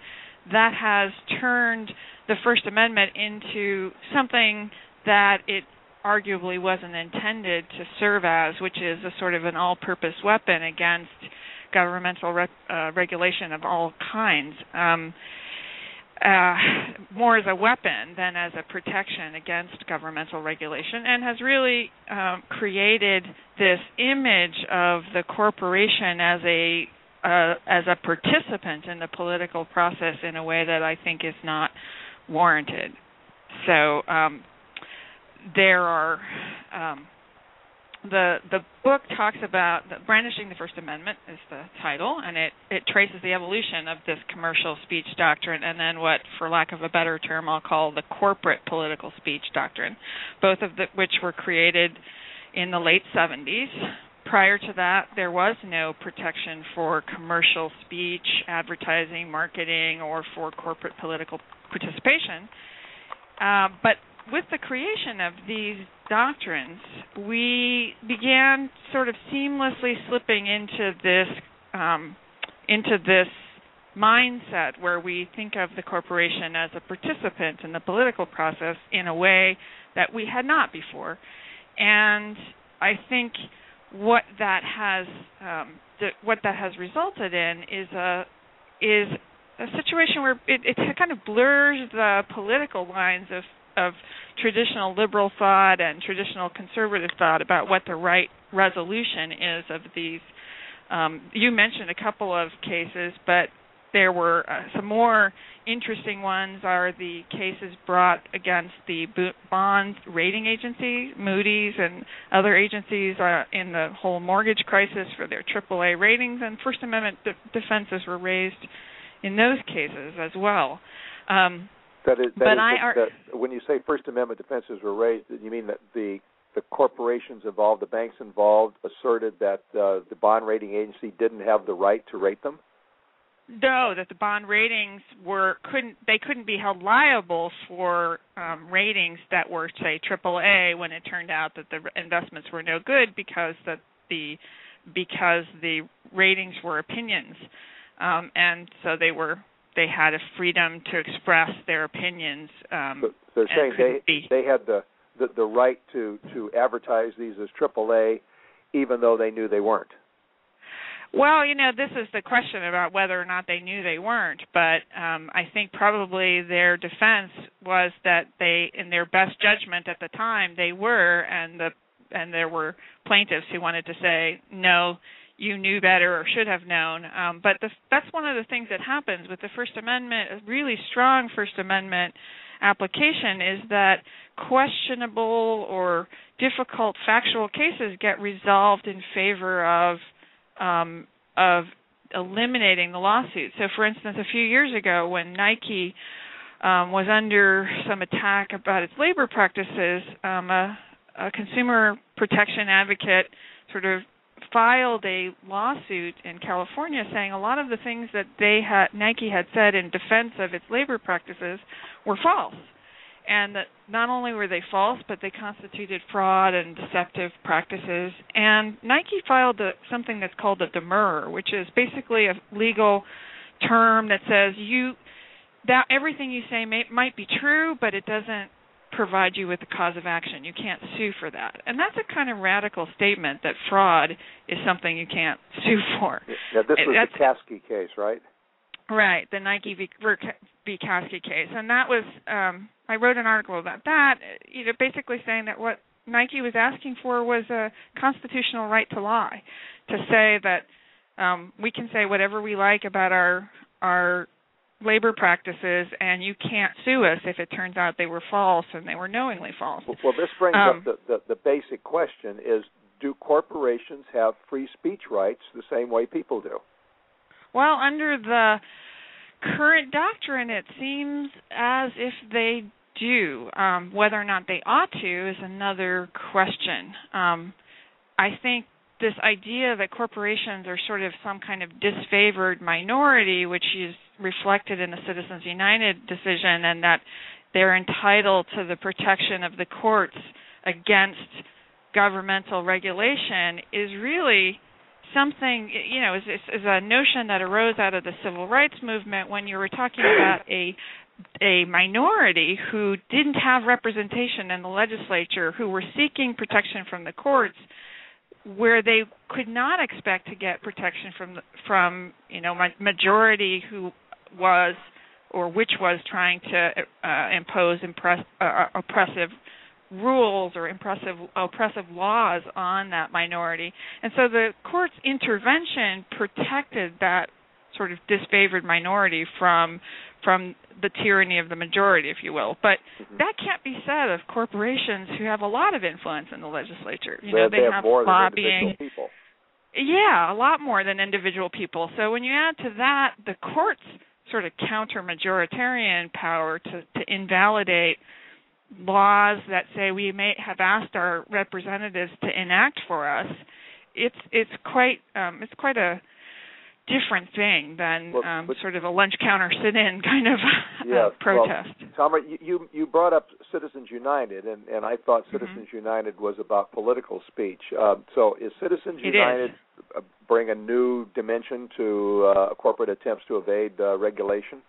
that has turned the First Amendment into something that it arguably wasn't intended to serve as, which is a sort of an all-purpose weapon against governmental re- uh, regulation of all kinds, um, uh, more as a weapon than as a protection against governmental regulation, and has really um, created this image of the corporation as a Uh, as a participant in the political process in a way that I think is not warranted. So um, there are um, the the book talks about the Brandishing the First Amendment is the title, and it, it traces the evolution of this commercial speech doctrine and then what, for lack of a better term, I'll call the corporate political speech doctrine, both of the, which were created in the late seventies. Prior to that, there was no protection for commercial speech, advertising, marketing, or for corporate political participation. Uh, but with the creation of these doctrines, we began sort of seamlessly slipping into this um, into this mindset where we think of the corporation as a participant in the political process in a way that we had not before. And I think what that has um, th- what that has resulted in is a is a situation where it, it kind of blurs the political lines of of traditional liberal thought and traditional conservative thought about what the right resolution is of these. Um, you mentioned a couple of cases, but there were uh, some more interesting ones. Are the cases brought against the bond rating agency, Moody's, and other agencies uh, in the whole mortgage crisis for their triple A ratings, and First Amendment de- defenses were raised in those cases as well. Um, that is, that but is I are, that when you say First Amendment defenses were raised, you mean that the the corporations involved, the banks involved, asserted that uh, the bond rating agency didn't have the right to rate them? No, that the bond ratings were couldn't they couldn't be held liable for um, ratings that were, say, triple A when it turned out that the investments were no good because that the because the ratings were opinions, um, and so they were they had a freedom to express their opinions. Um, so they're saying they be. they had the, the, the right to, to advertise these as triple A, even though they knew they weren't. Well, you know, this is the question about whether or not they knew they weren't, but um, I think probably their defense was that they, in their best judgment at the time, they were, and the and there were plaintiffs who wanted to say, no, you knew better or should have known. Um, but the, that's one of the things that happens with the First Amendment, a really strong First Amendment application is that questionable or difficult factual cases get resolved in favor of um, of eliminating the lawsuit. So, for instance, a few years ago when Nike um, was under some attack about its labor practices, um, a, a consumer protection advocate sort of filed a lawsuit in California saying a lot of the things that they had, Nike had said in defense of its labor practices were false. And that not only were they false, but they constituted fraud and deceptive practices. And Nike filed a, something that's called a demurrer, which is basically a legal term that says you that everything you say may, might be true, but it doesn't provide you with a cause of action. You can't sue for that. And that's a kind of radical statement that fraud is something you can't sue for. Now, this was that's, the Kasky case, right? Right, the Nike v. v. Kasky case. And that was, um, I wrote an article about that, you know, basically saying that what Nike was asking for was a constitutional right to lie, to say that um, we can say whatever we like about our our labor practices and you can't sue us if it turns out they were false and they were knowingly false. Well, well this brings um, up the, the, the basic question is, do corporations have free speech rights the same way people do? Well, under the current doctrine, it seems as if they do. Um, whether or not they ought to is another question. Um, I think this idea that corporations are sort of some kind of disfavored minority, which is reflected in the Citizens United decision, and that they're entitled to the protection of the courts against governmental regulation, is really something, you know, is, is a notion that arose out of the civil rights movement when you were talking about a a minority who didn't have representation in the legislature, who were seeking protection from the courts, where they could not expect to get protection from from you know majority who was or which was trying to uh, impose impress, uh, oppressive rules or impressive, oppressive laws on that minority. And so the court's intervention protected that sort of disfavored minority from from the tyranny of the majority, if you will. But mm-hmm. that can't be said of corporations who have a lot of influence in the legislature. You they, know, they, they have, have more lobbying. Than people. Yeah, a lot more than individual people. So when you add to that the court's sort of counter-majoritarian power to, to invalidate laws that say we may have asked our representatives to enact for us, it's it's quite um, it's quite a different thing than well, um, but, sort of a lunch counter sit-in kind of yeah, protest. Well, Tamara, you you brought up Citizens United, and, and I thought Citizens mm-hmm. United was about political speech. Um, so is Citizens it United is. bring a new dimension to uh, corporate attempts to evade uh, regulation?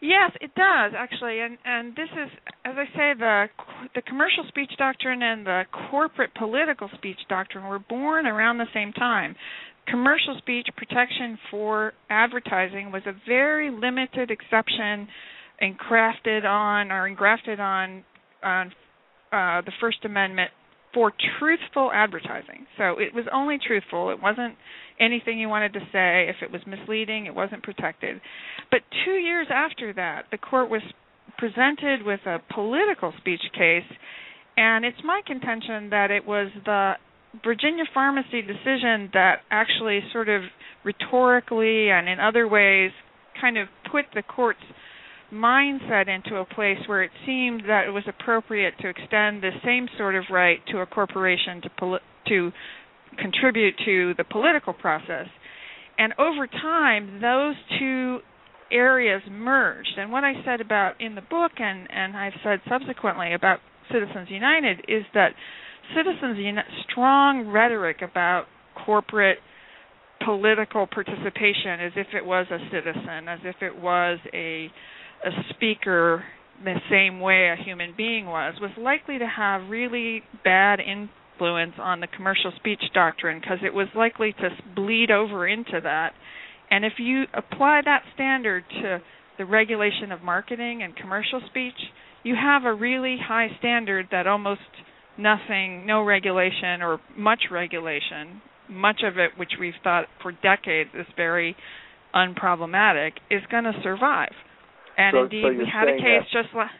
Yes, it does actually, and and this is, as I say, the the commercial speech doctrine and the corporate political speech doctrine were born around the same time. Commercial speech protection for advertising was a very limited exception, and crafted on or engrafted on on uh, the First Amendment for truthful advertising. So it was only truthful. It wasn't anything you wanted to say. If it was misleading, it wasn't protected. But two years after that, the court was presented with a political speech case, and it's my contention that it was the Virginia Pharmacy decision that actually sort of rhetorically and in other ways kind of put the court's mindset into a place where it seemed that it was appropriate to extend the same sort of right to a corporation to poli- to contribute to the political process. And over time, those two areas merged. And what I said about in the book and, and I've said subsequently about Citizens United is that Citizens United, strong rhetoric about corporate political participation as if it was a citizen, as if it was a a speaker the same way a human being was, was likely to have really bad influence on the commercial speech doctrine because it was likely to bleed over into that. And if you apply that standard to the regulation of marketing and commercial speech, you have a really high standard that almost nothing, no regulation or much regulation, much of it which we've thought for decades is very unproblematic, is going to survive. And so, indeed, so we had a case that, just last.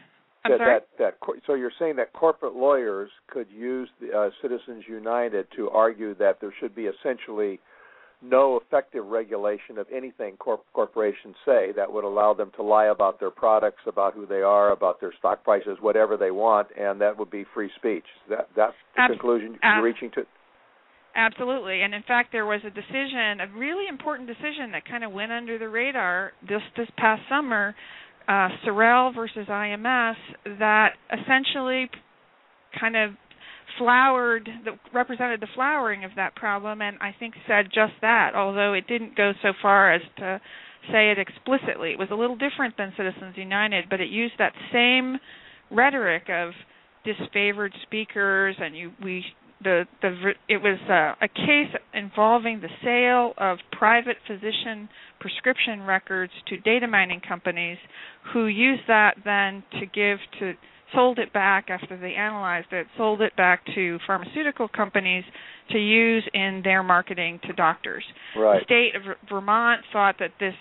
I'm that, sorry. That, that, so you're saying that corporate lawyers could use the, uh, Citizens United to argue that there should be essentially no effective regulation of anything corp- corporations say that would allow them to lie about their products, about who they are, about their stock prices, whatever they want, and that would be free speech. That, that's the Ab- conclusion you're ab- reaching to? Absolutely. And, in fact, there was a decision, a really important decision that kind of went under the radar just this past summer, uh, Sorrell versus I M S, that essentially kind of flowered, the, represented the flowering of that problem, and I think said just that, although it didn't go so far as to say it explicitly. It was a little different than Citizens United, but it used that same rhetoric of disfavored speakers, and you, we the the it was a, a case involving the sale of private physician prescription records to data mining companies, who used that then to give to sold it back after they analyzed it, sold it back to pharmaceutical companies to use in their marketing to doctors. Right. The state of Vermont thought that this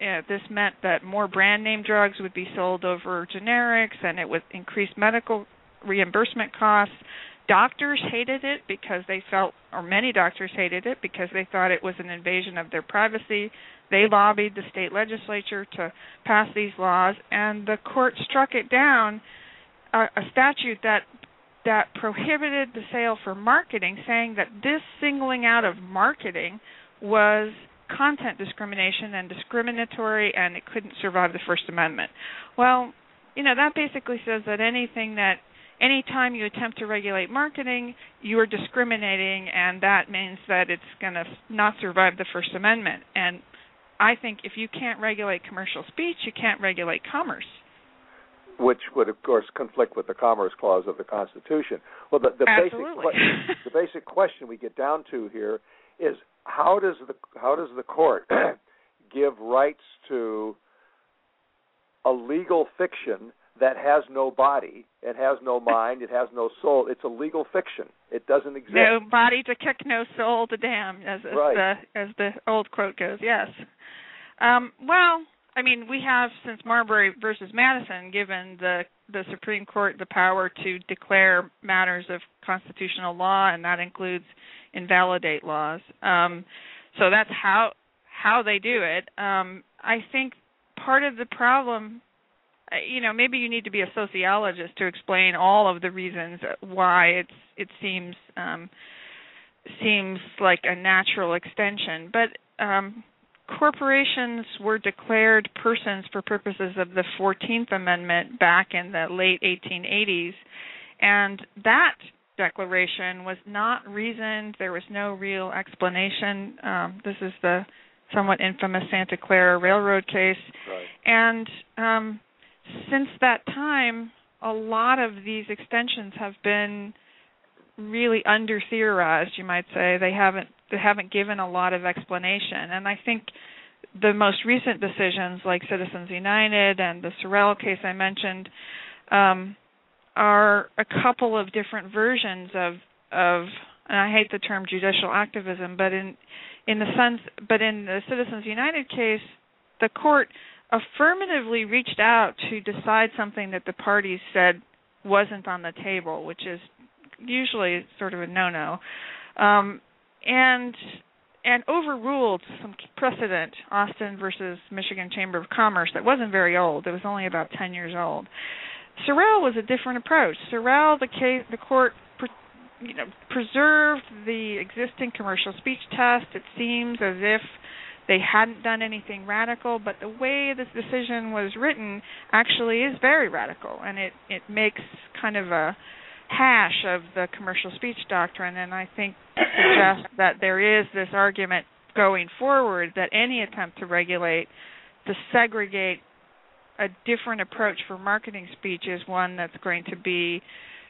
uh, this meant that more brand name drugs would be sold over generics, and it would increase medical reimbursement costs. Doctors hated it because they felt, or many doctors hated it because they thought it was an invasion of their privacy. They lobbied the state legislature to pass these laws, and the court struck it down. A statute that that prohibited the sale for marketing, saying that this singling out of marketing was content discrimination and discriminatory, and it couldn't survive the First Amendment. Well, you know, that basically says that anything that, any time you attempt to regulate marketing, you are discriminating, and that means that it's going to not survive the First Amendment. And I think if you can't regulate commercial speech, you can't regulate commerce, which would, of course, conflict with the Commerce Clause of the Constitution. Well, the, the basic que- the basic question we get down to here is how does the how does the court give rights to a legal fiction that has no body, it has no mind, it has no soul? It's a legal fiction. It doesn't exist. No body to kick, no soul to damn, as, as right. the as the old quote goes. Yes. Um, well. I mean, we have, since Marbury versus Madison, given the, the Supreme Court the power to declare matters of constitutional law, and that includes invalidate laws. Um, so that's how how they do it. Um, I think part of the problem, you know, maybe you need to be a sociologist to explain all of the reasons why it's it seems um, seems like a natural extension, but. Um, Corporations were declared persons for purposes of the fourteenth Amendment back in the late eighteen eighties, and that declaration was not reasoned. There was no real explanation. Um, this is the somewhat infamous Santa Clara Railroad case. Right. And um, since that time, a lot of these extensions have been really under-theorized, you might say. They haven't They haven't given a lot of explanation. And I think the most recent decisions, like Citizens United and the Sorrell case I mentioned, um, are a couple of different versions of, of, and I hate the term judicial activism, but in in the sense, but in the Citizens United case, the court affirmatively reached out to decide something that the parties said wasn't on the table, which is usually sort of a no-no. Um, And and overruled some precedent, Austin versus Michigan Chamber of Commerce, that wasn't very old. It was only about ten years old. Sorrell was a different approach. Sorrell, the case, the court, you know, preserved the existing commercial speech test. It seems as if they hadn't done anything radical, but the way this decision was written actually is very radical, and it, it makes kind of a hash of the commercial speech doctrine, and I think suggests that there is this argument going forward that any attempt to regulate, to segregate a different approach for marketing speech is one that's going to be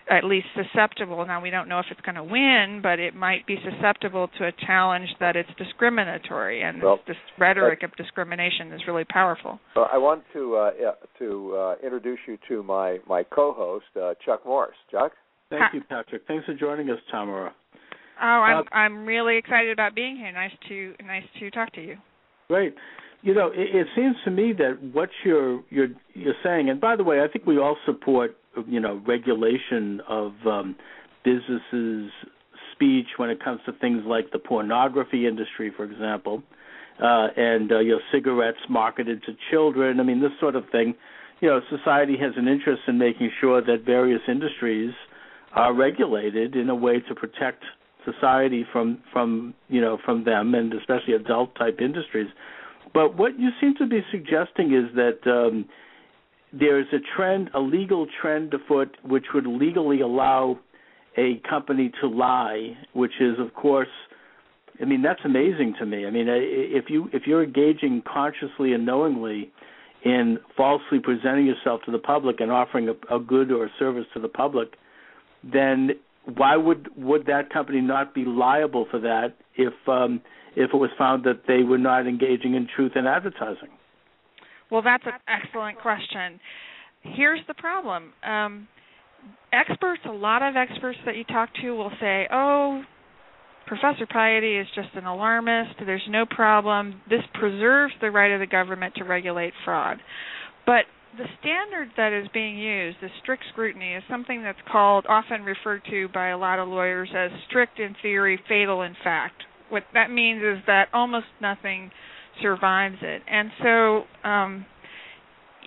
at least susceptible. Now, we don't know if it's going to win, but it might be susceptible to a challenge that it's discriminatory, and well, this, this rhetoric of discrimination is really powerful. Well, I want to uh, to uh, introduce you to my, my co-host, uh, Chuck Morse. Chuck? Thank Hi. you, Patrick. Thanks for joining us, Tamara. Oh, I'm uh, I'm really excited about being here. Nice to nice to talk to you. Great. You know, it, it seems to me that what you're you're you're saying, and by the way, I think we all support, you know, regulation of um, businesses' speech when it comes to things like the pornography industry, for example, uh, and uh, your cigarettes marketed to children. I mean, this sort of thing. You know, society has an interest in making sure that various industries are regulated in a way to protect society from, from you know, from them, and especially adult-type industries. But what you seem to be suggesting is that um, there is a trend, a legal trend afoot, which would legally allow a company to lie, which is, of course, I mean, that's amazing to me. I mean, if you if you're engaging consciously and knowingly in falsely presenting yourself to the public and offering a, a good or a service to the public, then why would would that company not be liable for that if um, if it was found that they were not engaging in truth in advertising? Well, that's an excellent question. Here's the problem. Um, experts, a lot of experts that you talk to will say, oh, Professor Piety is just an alarmist. There's no problem. This preserves the right of the government to regulate fraud. But the standard that is being used, the strict scrutiny, is something that's called, often referred to by a lot of lawyers as strict in theory, fatal in fact. What that means is that almost nothing survives it. And so um,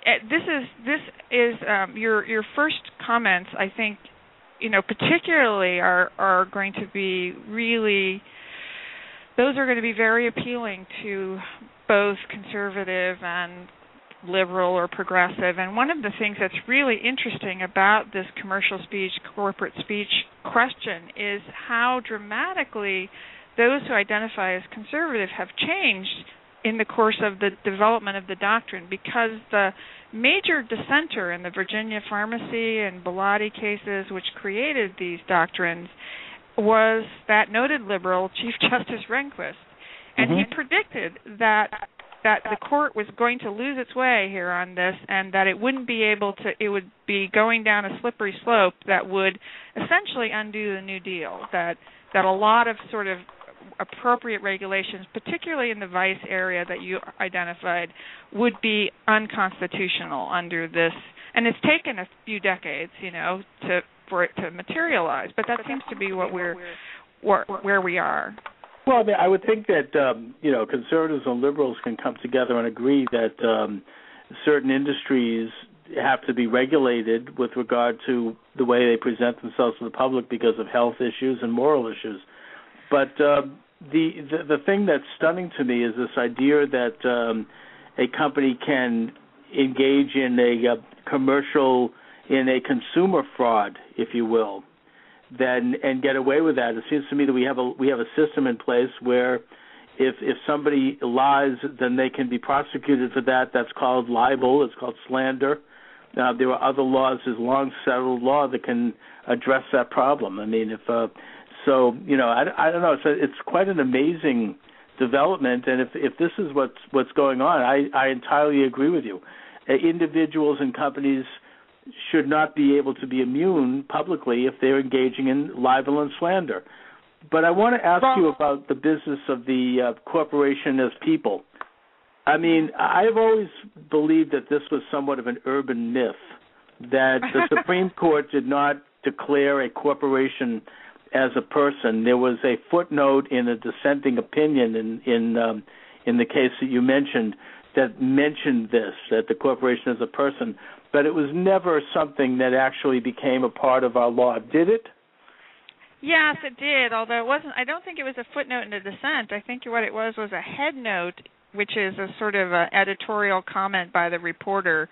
this is this is um, your your first comments, I think, you know, particularly are, are going to be really, those are going to be very appealing to both conservative and liberal or progressive. And one of the things that's really interesting about this commercial speech, corporate speech question is how dramatically those who identify as conservative have changed in the course of the development of the doctrine, because the major dissenter in the Virginia Pharmacy and Bellotti cases, which created these doctrines, was that noted liberal Chief Justice Rehnquist. And mm-hmm. he predicted that that the court was going to lose its way here on this, and that it wouldn't be able to, it would be going down a slippery slope that would essentially undo the New Deal, that, that a lot of sort of appropriate regulations, particularly in the vice area that you identified, would be unconstitutional under this. And it's taken a few decades, you know, to for it to materialize. But that seems to be what we're where, where we are. Well, I would think that um, you know, conservatives and liberals can come together and agree that um, certain industries have to be regulated with regard to the way they present themselves to the public because of health issues and moral issues. But uh, the, the the thing that's stunning to me is this idea that um, a company can engage in a, a commercial, in a consumer fraud, if you will, then and get away with that. It seems to me that we have a we have a system in place where if if somebody lies, then they can be prosecuted for that. That's called libel. It's called slander. Uh, there are other laws. There's long settled law that can address that problem. I mean, if uh, So, you know, I, I don't know. So it's quite an amazing development, and if, if this is what's, what's going on, I, I entirely agree with you. Individuals and companies should not be able to be immune publicly if they're engaging in libel and slander. But I want to ask well, you about the business of the uh, corporation as people. I mean, I've always believed that this was somewhat of an urban myth, that the Supreme Court did not declare a corporation as a person. There was a footnote in a dissenting opinion in in, um, in the case that you mentioned that mentioned this, that the corporation is a person, but it was never something that actually became a part of our law, did it? Yes, it did, although it wasn't, I don't think it was a footnote in a dissent. I think what it was was a head note, which is a sort of an editorial comment by the reporter.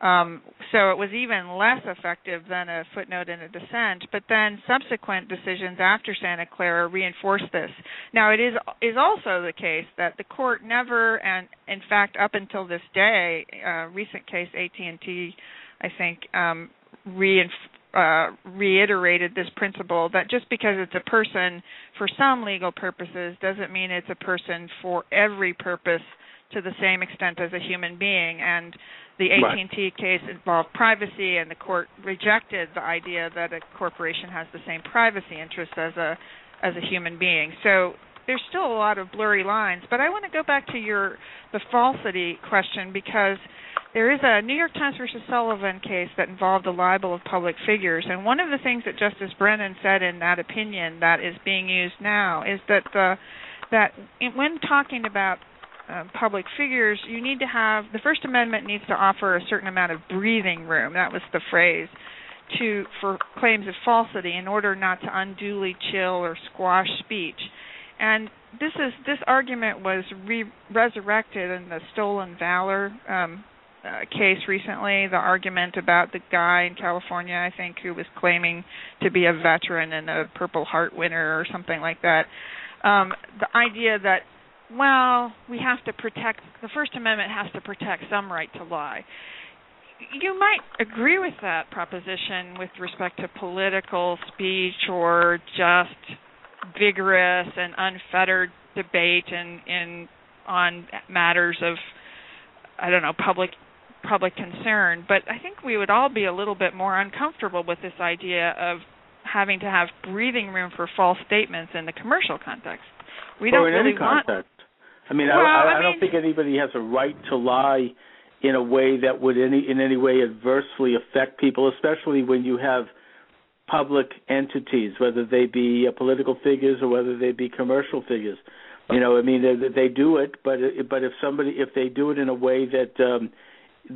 Um, so it was even less effective than a footnote in a dissent. But then subsequent decisions after Santa Clara reinforced this. Now, it is is also the case that the court never, and in fact up until this day, uh, recent case A T and T, I think, um, reinf- uh, reiterated this principle that just because it's a person for some legal purposes doesn't mean it's a person for every purpose to the same extent as a human being. And the A T and T case involved privacy, and the court rejected the idea that a corporation has the same privacy interests as a as a human being. So there's still a lot of blurry lines. But I want to go back to your the falsity question, because there is a New York Times versus Sullivan case that involved the libel of public figures. And one of the things that Justice Brennan said in that opinion that is being used now is that the, that when talking about Uh, public figures, you need to have, the First Amendment needs to offer a certain amount of breathing room, that was the phrase, to for claims of falsity in order not to unduly chill or squash speech. And this is this argument was re- resurrected in the Stolen Valor um, uh, case recently, the argument about the guy in California, I think, who was claiming to be a veteran and a Purple Heart winner or something like that. Um, the idea that well, we have to protect, the First Amendment has to protect some right to lie. You might agree with that proposition with respect to political speech or just vigorous and unfettered debate in, in on matters of, I don't know, public public concern. But I think we would all be a little bit more uncomfortable with this idea of having to have breathing room for false statements in the commercial context. We don't or in really any want context. I mean, well, I, I, I mean, don't think anybody has a right to lie in a way that would any in any way adversely affect people, especially when you have public entities, whether they be uh, political figures or whether they be commercial figures. You know, I mean, they, they do it, but but if somebody if they do it in a way that um,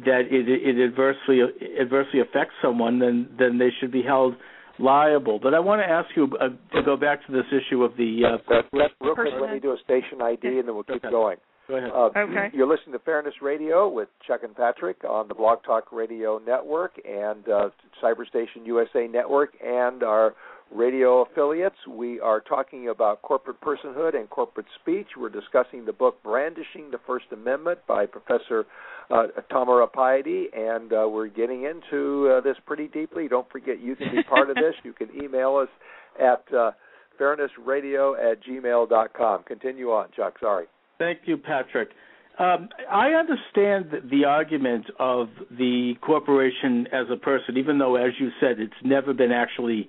that it, it adversely adversely affects someone, then then they should be held liable. But I want to ask you uh, to go back to this issue of the uh, real quick. Let me do a station I D and then we'll keep going. Go ahead. Uh, okay. You're listening to Fairness Radio with Chuck and Patrick on the Blog Talk Radio Network and uh, Cyber Station U S A Network and our radio affiliates. We are talking about corporate personhood and corporate speech. We're discussing the book Brandishing the First Amendment by Professor uh, Tamara Piety, and uh, we're getting into uh, this pretty deeply. Don't forget, you can be part of this. You can email us at uh, fairnessradio at gmail dot com. Continue on, Chuck. Sorry. Thank you, Patrick. Um, I understand the argument of the corporation as a person, even though, as you said, it's never been actually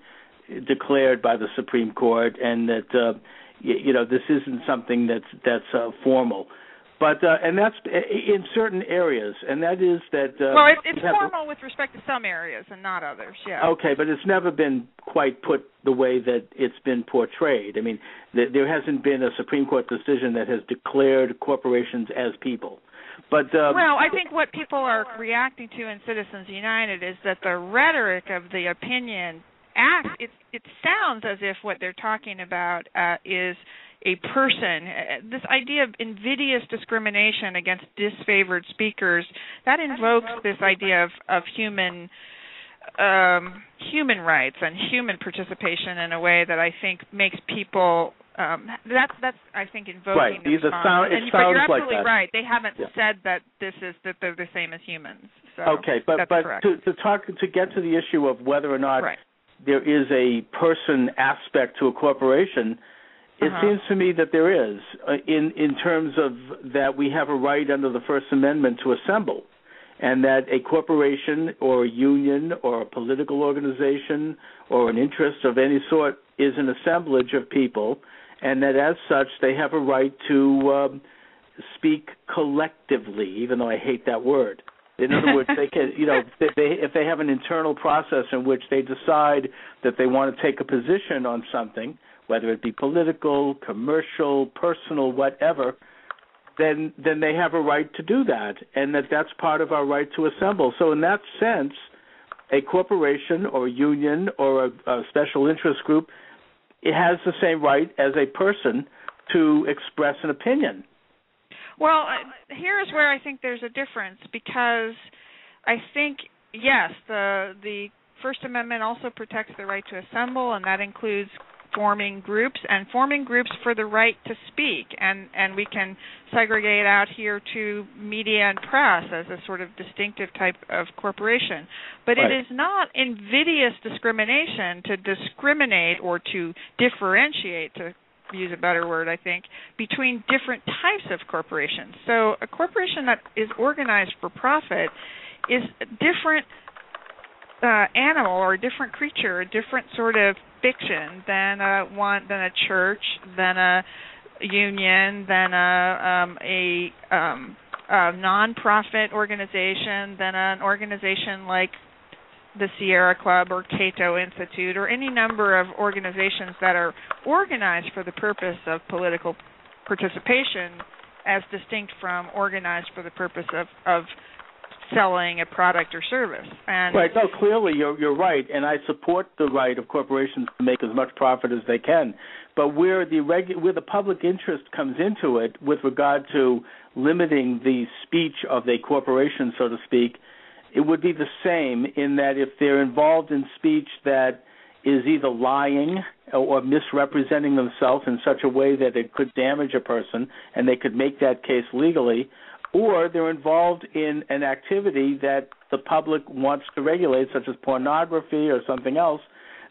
declared by the Supreme Court, and that uh, you, you know this isn't something that's that's uh, formal, but uh, and that's in certain areas, and that is that. Uh, well, it, it's formal a, with respect to some areas and not others. Yeah. Okay, but it's never been quite put the way that it's been portrayed. I mean, th- there hasn't been a Supreme Court decision that has declared corporations as people. But, uh, well, I think what people are reacting to in Citizens United is that the rhetoric of the opinion. Act, it, it sounds as if what they're talking about uh, is a person. Uh, this idea of invidious discrimination against disfavored speakers, that invokes this idea of, of human um, human rights and human participation in a way that I think makes people um, that's that's I think invoking right. the sound, it and, sounds but you're absolutely like right. They haven't yeah. said that this is that they're the same as humans. So okay, but that's but correct. to to talk to get to the issue of whether or not. Right. There is a person aspect to a corporation, it uh-huh. seems to me that there is, uh, in, in terms of that we have a right under the First Amendment to assemble, and that a corporation or a union or a political organization or an interest of any sort is an assemblage of people, and that as such they have a right to um, speak collectively, even though I hate that word. In other words, they can, you know, they, they, if they have an internal process in which they decide that they want to take a position on something, whether it be political, commercial, personal, whatever, then then they have a right to do that, and that that's part of our right to assemble. So in that sense, a corporation or a union or a, a special interest group, it has the same right as a person to express an opinion. Well, here's where I think there's a difference, because I think, yes, the the First Amendment also protects the right to assemble, and that includes forming groups and forming groups for the right to speak. And, and we can segregate out here to media and press as a sort of distinctive type of corporation. But right. It is not invidious discrimination to discriminate or to differentiate to use a better word, I think, between different types of corporations. So a corporation that is organized for profit is a different uh, animal or a different creature, a different sort of fiction than a, one, than a church, than a union, then a um, a, um, a non-profit organization, then an organization like the Sierra Club or Cato Institute or any number of organizations that are organized for the purpose of political participation as distinct from organized for the purpose of, of selling a product or service. And right. No, clearly you're, you're right, and I support the right of corporations to make as much profit as they can. But where the regu- where the public interest comes into it with regard to limiting the speech of a corporation, so to speak, it would be the same in that if they're involved in speech that is either lying or misrepresenting themselves in such a way that it could damage a person and they could make that case legally, or they're involved in an activity that the public wants to regulate, such as pornography or something else,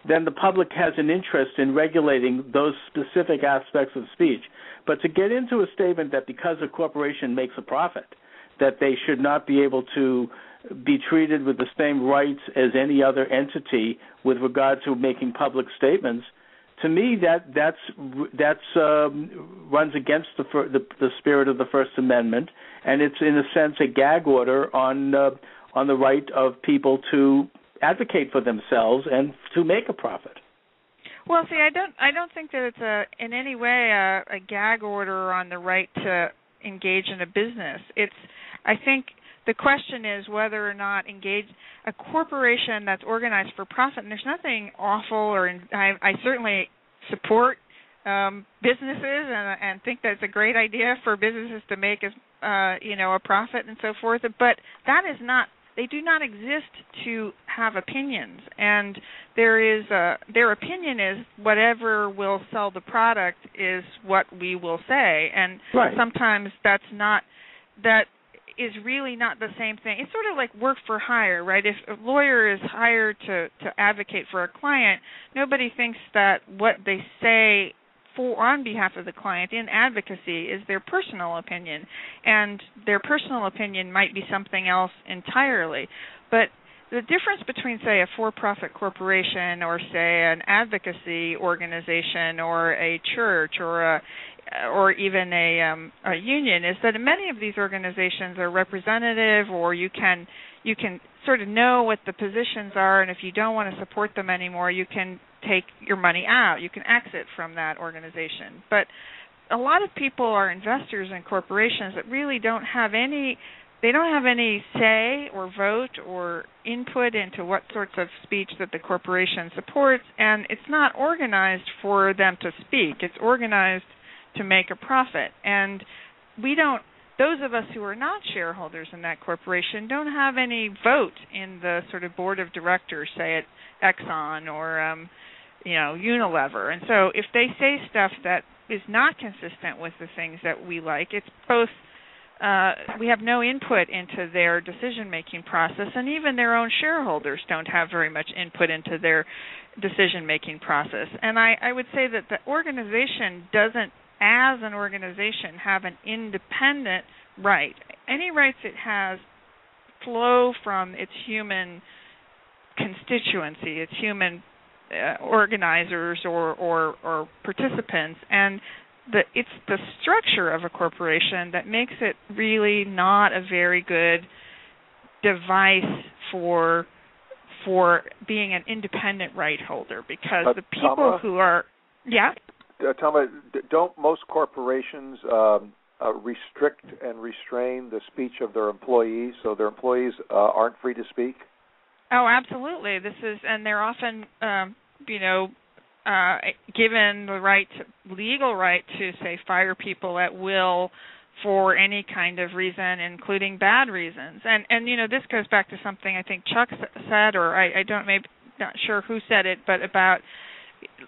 then the public has an interest in regulating those specific aspects of speech. But to get into a statement that because a corporation makes a profit, that they should not be able to be treated with the same rights as any other entity with regard to making public statements, to me that that's that's um, runs against the, the the spirit of the First Amendment, and it's in a sense a gag order on uh, on the right of people to advocate for themselves and to make a profit. Well, see, I don't I don't think that it's a in any way a, a gag order on the right to engage in a business. It's I think. The question is whether or not engage a corporation that's organized for profit, and there's nothing awful, or in, I, I certainly support um, businesses and, and think that it's a great idea for businesses to make as, uh, you know, a profit and so forth. But that is not; they do not exist to have opinions, and there is a, their opinion is whatever will sell the product is what we will say, and right. sometimes that's not that. Is really not the same thing. It's sort of like work for hire, right? If a lawyer is hired to, to advocate for a client, nobody thinks that what they say for on behalf of the client in advocacy is their personal opinion, and their personal opinion might be something else entirely. But the difference between, say, a for-profit corporation or, say, an advocacy organization or a church or a or even a, um, a union is that many of these organizations are representative, or you can you can sort of know what the positions are, and if you don't want to support them anymore, you can take your money out. You can exit from that organization. But a lot of people are investors in corporations that really don't have any they don't have any say or vote or input into what sorts of speech that the corporation supports, and it's not organized for them to speak. It's organized to make a profit, and we don't. Those of us who are not shareholders in that corporation don't have any vote in the sort of board of directors, say at Exxon or um, you know Unilever. And so, if they say stuff that is not consistent with the things that we like, it's both. Uh, we have no input into their decision-making process, and even their own shareholders don't have very much input into their decision-making process. And I, I would say that the organization doesn't. As an organization, have an independent right. Any rights it has flow from its human constituency, its human uh, organizers or, or, or participants, and the, it's the structure of a corporation that makes it really not a very good device for for being an independent right holder, because uh, the people Tama? who are yeah. Uh, Tama, don't most corporations um, uh, restrict and restrain the speech of their employees, so their employees uh, aren't free to speak? Oh, absolutely. This is, and they're often, um, you know, uh, given the right, to, legal right to say fire people at will for any kind of reason, including bad reasons. And and you know, this goes back to something I think Chuck said, or I, I don't, maybe not sure who said it, but about.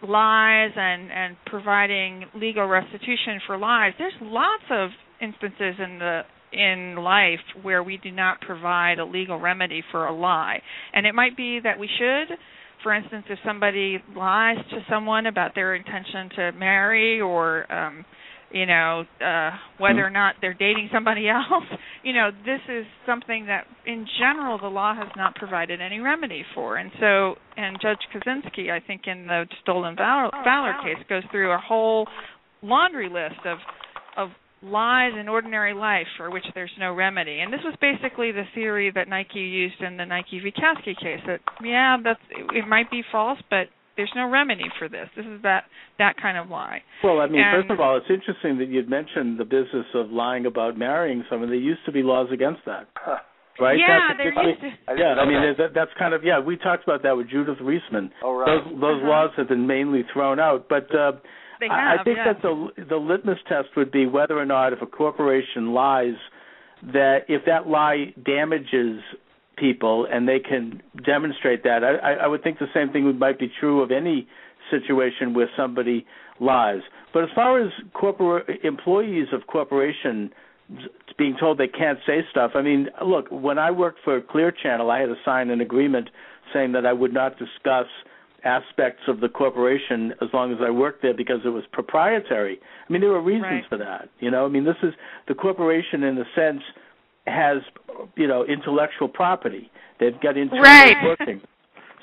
lies and, and providing legal restitution for lies. There's lots of instances in the in life where we do not provide a legal remedy for a lie. And it might be that we should. For instance, if somebody lies to someone about their intention to marry or, um, you know, uh, whether or not they're dating somebody else, you know, this is something that in general the law has not provided any remedy for. And so, and Judge Kaczynski, I think in the Stolen Valor, Valor case, goes through a whole laundry list of of lies in ordinary life for which there's no remedy. And this was basically the theory that Nike used in the Nike v. Kasky case, that, yeah, that's, it might be false, but there's no remedy for this. This is that, that kind of lie. Well, I mean, and, first of all, it's interesting that you'd mentioned the business of lying about marrying someone. There used to be laws against that. Huh. Right? Yeah, that's, there used to. Yeah, I mean, that, that's kind of, yeah, we talked about that with Judith Reisman. Oh, right. Those, those uh-huh. laws have been mainly thrown out. But uh, they have, I think yeah. that the, the litmus test would be whether or not if a corporation lies, that if that lie damages people and they can demonstrate that, I, I would think the same thing might be true of any situation where somebody lies. But as far as corpora- employees of corporation being told they can't say stuff. I mean, look, when I worked for Clear Channel, I had to sign an agreement saying that I would not discuss aspects of the corporation as long as I worked there because it was proprietary. I mean, there were reasons right. for that. You know, I mean, this is the corporation in a sense has, you know, intellectual property. They've got intellectual right. working.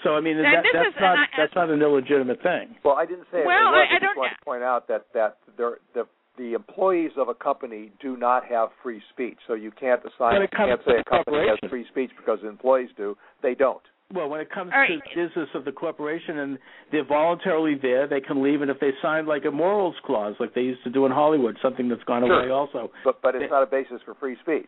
So, I mean, that, that's, is, not, I, that's not an illegitimate thing. Well, I didn't say well, it. Well, I, I, I just want to point out that, that there, the The employees of a company do not have free speech, so you can't decide. You can't say a company has free speech because employees do. They don't. Well, when it comes All to right. business of the corporation, and they're voluntarily there, they can leave, and if they sign like a morals clause, like they used to do in Hollywood, something that's gone sure. away also. But, but it's they, not a basis for free speech.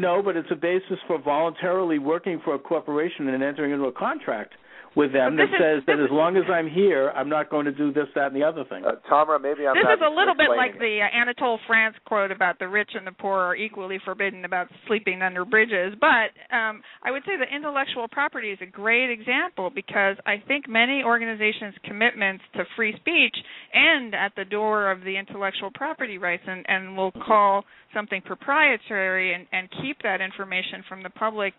No, but it's a basis for voluntarily working for a corporation and entering into a contract with them that says is, that as long as I'm here, I'm not going to do this, that, and the other thing. Uh, Tamara, maybe I'm this not This is a little bit like the uh, Anatole France quote about the rich and the poor are equally forbidden about sleeping under bridges. But um, I would say that intellectual property is a great example because I think many organizations' commitments to free speech end at the door of the intellectual property rights and, and will call something proprietary and, and keep that information from the public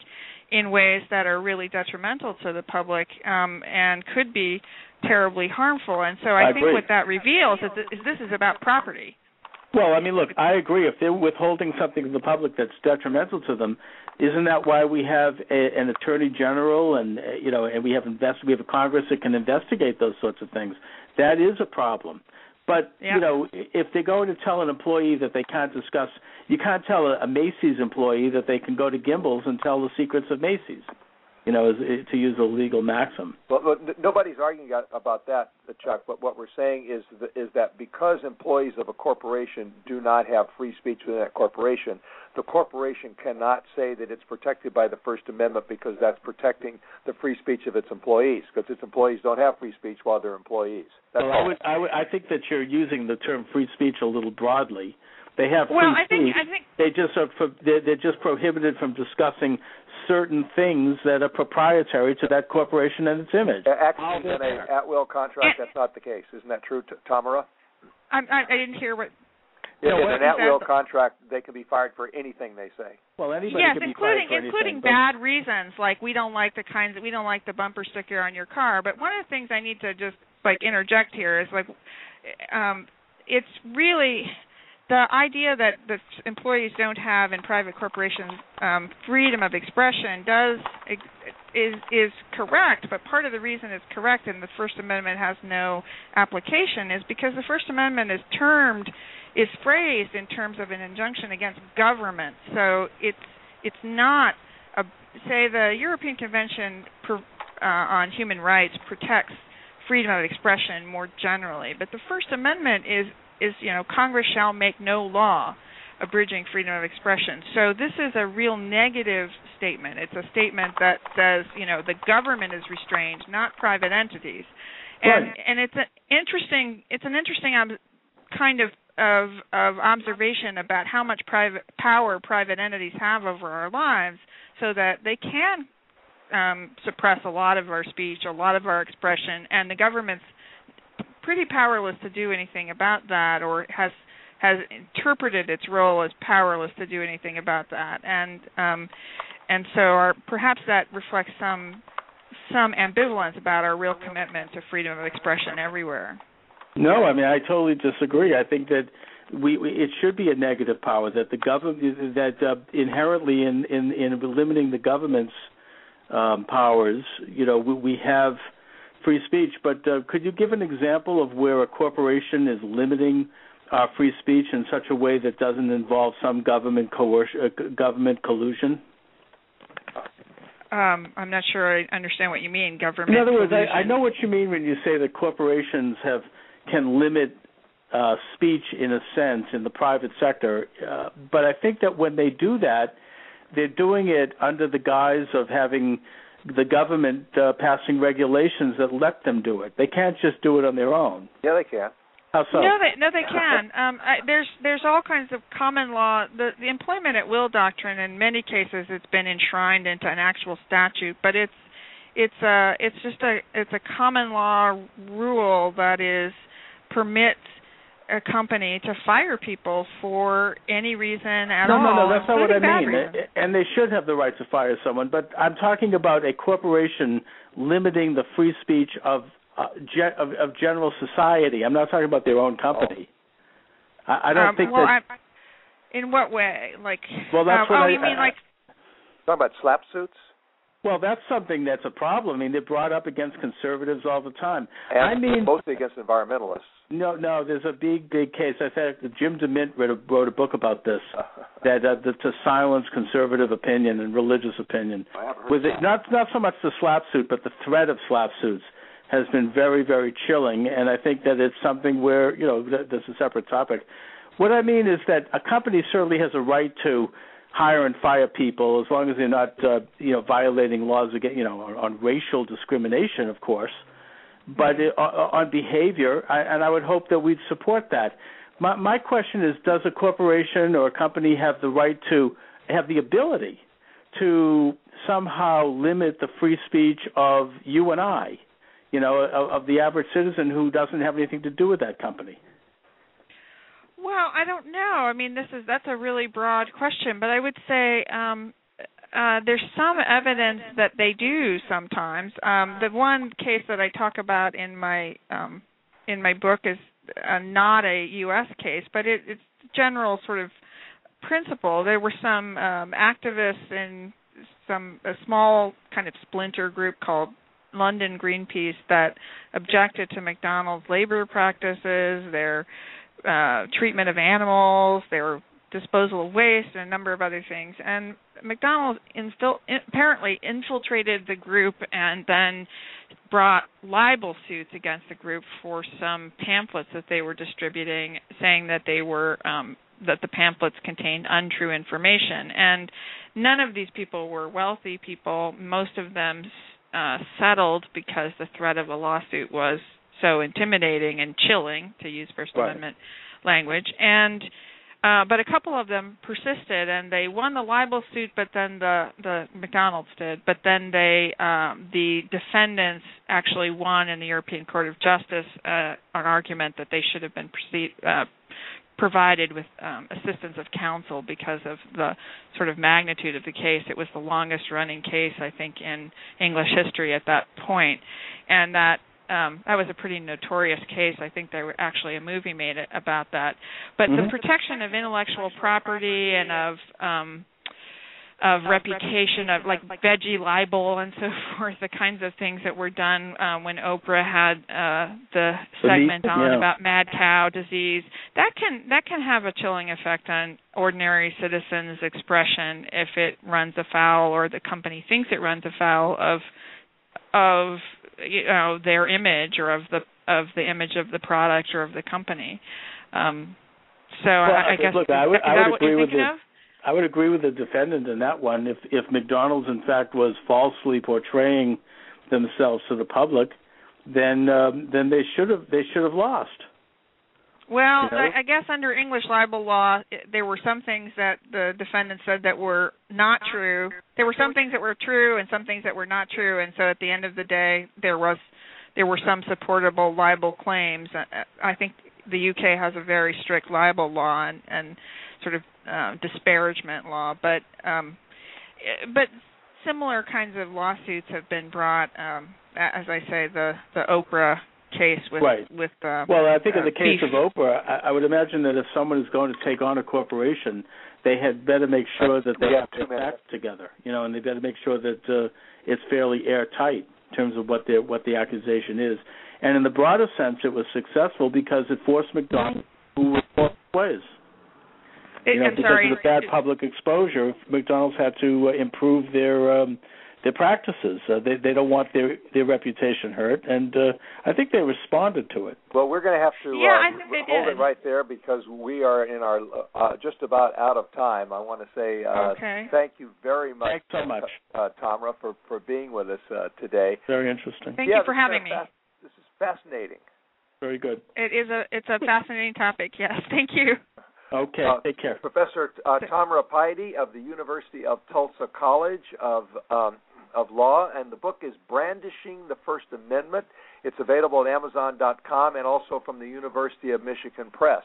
in ways that are really detrimental to the public um, and could be terribly harmful. And so I, I think agree. What that reveals is, is this is about property. Well, I mean, look, I agree. If they're withholding something from the public that's detrimental to them, isn't that why we have a, an attorney general and, you know, and we have invest- we have a Congress that can investigate those sorts of things? That is a problem. But, yeah. you know, if they're going to tell an employee that they can't discuss, you can't tell a, a Macy's employee that they can go to Gimbel's and tell the secrets of Macy's, you know, is, is, to use a legal maxim. Well, look, n- nobody's arguing about that, Chuck, but what we're saying is, th- is that because employees of a corporation do not have free speech within that corporation, the corporation cannot say that it's protected by the First Amendment because that's protecting the free speech of its employees, because its employees don't have free speech while they're employees. That's well, I, would, I, would, I think that you're using the term free speech a little broadly. They have free well, I think, speech. I think they just are pro- they're, they're just prohibited from discussing certain things that are proprietary to that corporation and its image. Actually, in an at-will contract, that's not the case. Isn't that true, Tamara? I, I didn't hear what... In, no, in an at-will contract, they can be fired for anything they say. Well, anybody yes, can be fired for anything. Yes, including bad reasons, like we don't like the kinds of, we don't like the bumper sticker on your car. But one of the things I need to just like interject here is like, um, it's really the idea that the employees don't have in private corporations um, freedom of expression does is is correct. But part of the reason it's correct and the First Amendment has no application is because the First Amendment is termed. Is phrased in terms of an injunction against government. So it's it's not, a, say, the European Convention per, uh, on Human Rights protects freedom of expression more generally, but the First Amendment is, is you know, Congress shall make no law abridging freedom of expression. So this is a real negative statement. It's a statement that says, you know, the government is restrained, not private entities. And, right. and it's, an interesting, it's an interesting ob- kind of Of, of observation about how much private power private entities have over our lives so that they can um, suppress a lot of our speech, a lot of our expression, and the government's pretty powerless to do anything about that or has has interpreted its role as powerless to do anything about that. And um, and so our, perhaps that reflects some some ambivalence about our real commitment to freedom of expression everywhere. No, I mean, I totally disagree. I think that we, we it should be a negative power, that the government, that uh, inherently in, in, in limiting the government's um, powers, you know, we, we have free speech. But uh, could you give an example of where a corporation is limiting uh, free speech in such a way that doesn't involve some government coercion, uh, government collusion? Um, I'm not sure I understand what you mean, government collusion. In other words, I, I know what you mean when you say that corporations have can limit uh, speech in a sense in the private sector, uh, but I think that when they do that, they're doing it under the guise of having the government uh, passing regulations that let them do it. They can't just do it on their own. Yeah, they can. How so? No, they, no, they can. Um, I, there's there's all kinds of common law. The, the employment at will doctrine, in many cases, it's been enshrined into an actual statute, but it's it's a it's just a it's a common law rule that is permits a company to fire people for any reason at no, all. No, no, no, that's not what I mean. Reason. And they should have the right to fire someone, but I'm talking about a corporation limiting the free speech of uh, ge- of, of general society. I'm not talking about their own company. Oh. I, I don't um, think well, that... I, in what way? Like, well, that's uh, what oh, I, you mean I, like... Talking about slap suits? Well, that's something that's a problem. I mean, they're brought up against conservatives all the time. And I mean, mostly against environmentalists. No, no, there's a big, big case. I think Jim DeMint wrote a, wrote a book about this, that uh, the, to silence conservative opinion and religious opinion. I haven't heard With it, not not so much the slap suit, but the threat of slap suits has been very, very chilling, and I think that it's something where, you know, th- that's a separate topic. What I mean is that a company certainly has a right to hire and fire people as long as they're not, uh, you know, violating laws against, you know, on, on racial discrimination, of course, but it, on, on behavior. I, and I would hope that we'd support that. My, my question is, does a corporation or a company have the right to have the ability to somehow limit the free speech of you and I, you know, of, of the average citizen who doesn't have anything to do with that company? Well, I don't know. I mean, this is that's a really broad question, but I would say um, uh, there's some evidence that they do sometimes. Um, the one case that I talk about in my um, in my book is uh, not a U S case, but it, it's general sort of principle. There were some um, activists in some a small kind of splinter group called London Greenpeace that objected to McDonald's labor practices. Their Uh, treatment of animals, their disposal of waste, and a number of other things. And McDonald's instil- apparently infiltrated the group and then brought libel suits against the group for some pamphlets that they were distributing, saying that they were um, that the pamphlets contained untrue information. And none of these people were wealthy people. Most of them uh, settled because the threat of a lawsuit was so intimidating and chilling, to use First right. Amendment language. And uh, but a couple of them persisted, and they won the libel suit. But then the, the McDonald's did. But then they um, the defendants actually won in the European Court of Justice uh, an argument that they should have been proceed, uh, provided with um, assistance of counsel because of the sort of magnitude of the case. It was the longest running case, I think, in English history at that point, and that. Um, that was a pretty notorious case. I think there were actually a movie made about that. But mm-hmm. the protection of intellectual property and of um, of reputation, of like veggie libel and so forth, the kinds of things that were done uh, when Oprah had uh, the segment on yeah. about mad cow disease, that can that can have a chilling effect on ordinary citizens' expression if it runs afoul or the company thinks it runs afoul of of you know their image or of the of the image of the product or of the company. Um, so well, I, I guess look, I would, is I would that agree what you're thinking of? I would agree with the defendant in that one. If if McDonald's in fact was falsely portraying themselves to the public, then um, then they should have they should have lost. Well, you know? I, I guess under English libel law, there were some things that the defendant said that were not true. There were some things that were true and some things that were not true, and so at the end of the day, there was there were some supportable libel claims. I think the U K has a very strict libel law and, and sort of uh, disparagement law, but um, but similar kinds of lawsuits have been brought. Um, as I say, the the Oprah case with right. with uh, well, I think uh, in the case beef. of Oprah, I, I would imagine that if someone is going to take on a corporation, they had better make sure that they have their facts together, you know, and they better make sure that uh, it's fairly airtight in terms of what their what the accusation is. And in the broader sense, it was successful because it forced McDonald's who reports plays. You know, I'm because sorry. of the bad public exposure, McDonald's had to uh, improve their um, their practices. Uh, they they don't want their, their reputation hurt, and uh, I think they responded to it. Well, we're going to have to uh, yeah, I think they hold did. it right there because we are in our uh, just about out of time. I want to say uh, okay. thank you very much, Thanks so much. Uh, Tamara, for, for being with us uh, today. Very interesting. Thank yeah, you for having me. Fast, this is fascinating. Very good. It is a it's a fascinating topic. Yes, thank you. Okay, uh, take care. Professor uh, Tamara Piety of the University of Tulsa College of um, of Law, and the book is Brandishing the First Amendment. It's available at Amazon dot com and also from the University of Michigan Press.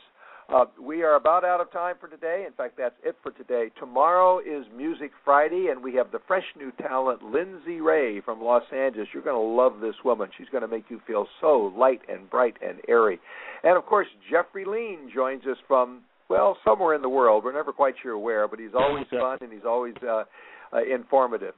Uh, we are about out of time for today. In fact, that's it for today. Tomorrow is Music Friday, and we have the fresh new talent, Lindsay Ray from Los Angeles. You're going to love this woman. She's going to make you feel so light and bright and airy. And, of course, Jeffrey Lean joins us from... well, somewhere in the world. We're never quite sure where, but he's always fun and he's always uh, uh, informative.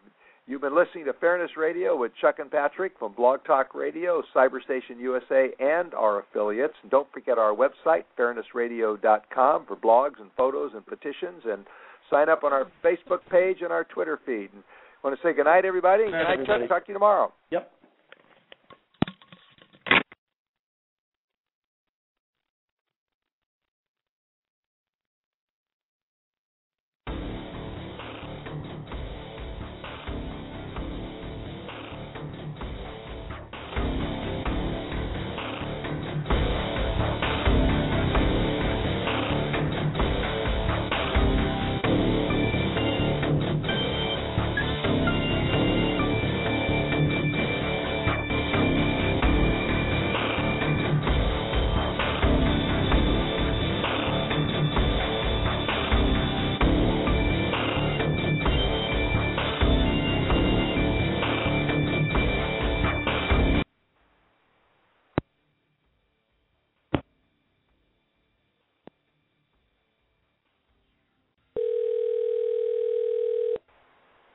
You've been listening to Fairness Radio with Chuck and Patrick from Blog Talk Radio, Cyber Station U S A, and our affiliates. And don't forget our website, fairness radio dot com, for blogs and photos and petitions. And sign up on our Facebook page and our Twitter feed. And I want to say goodnight, everybody. Good night, Chuck. Talk to you tomorrow. Yep.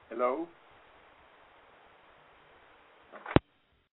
Hello?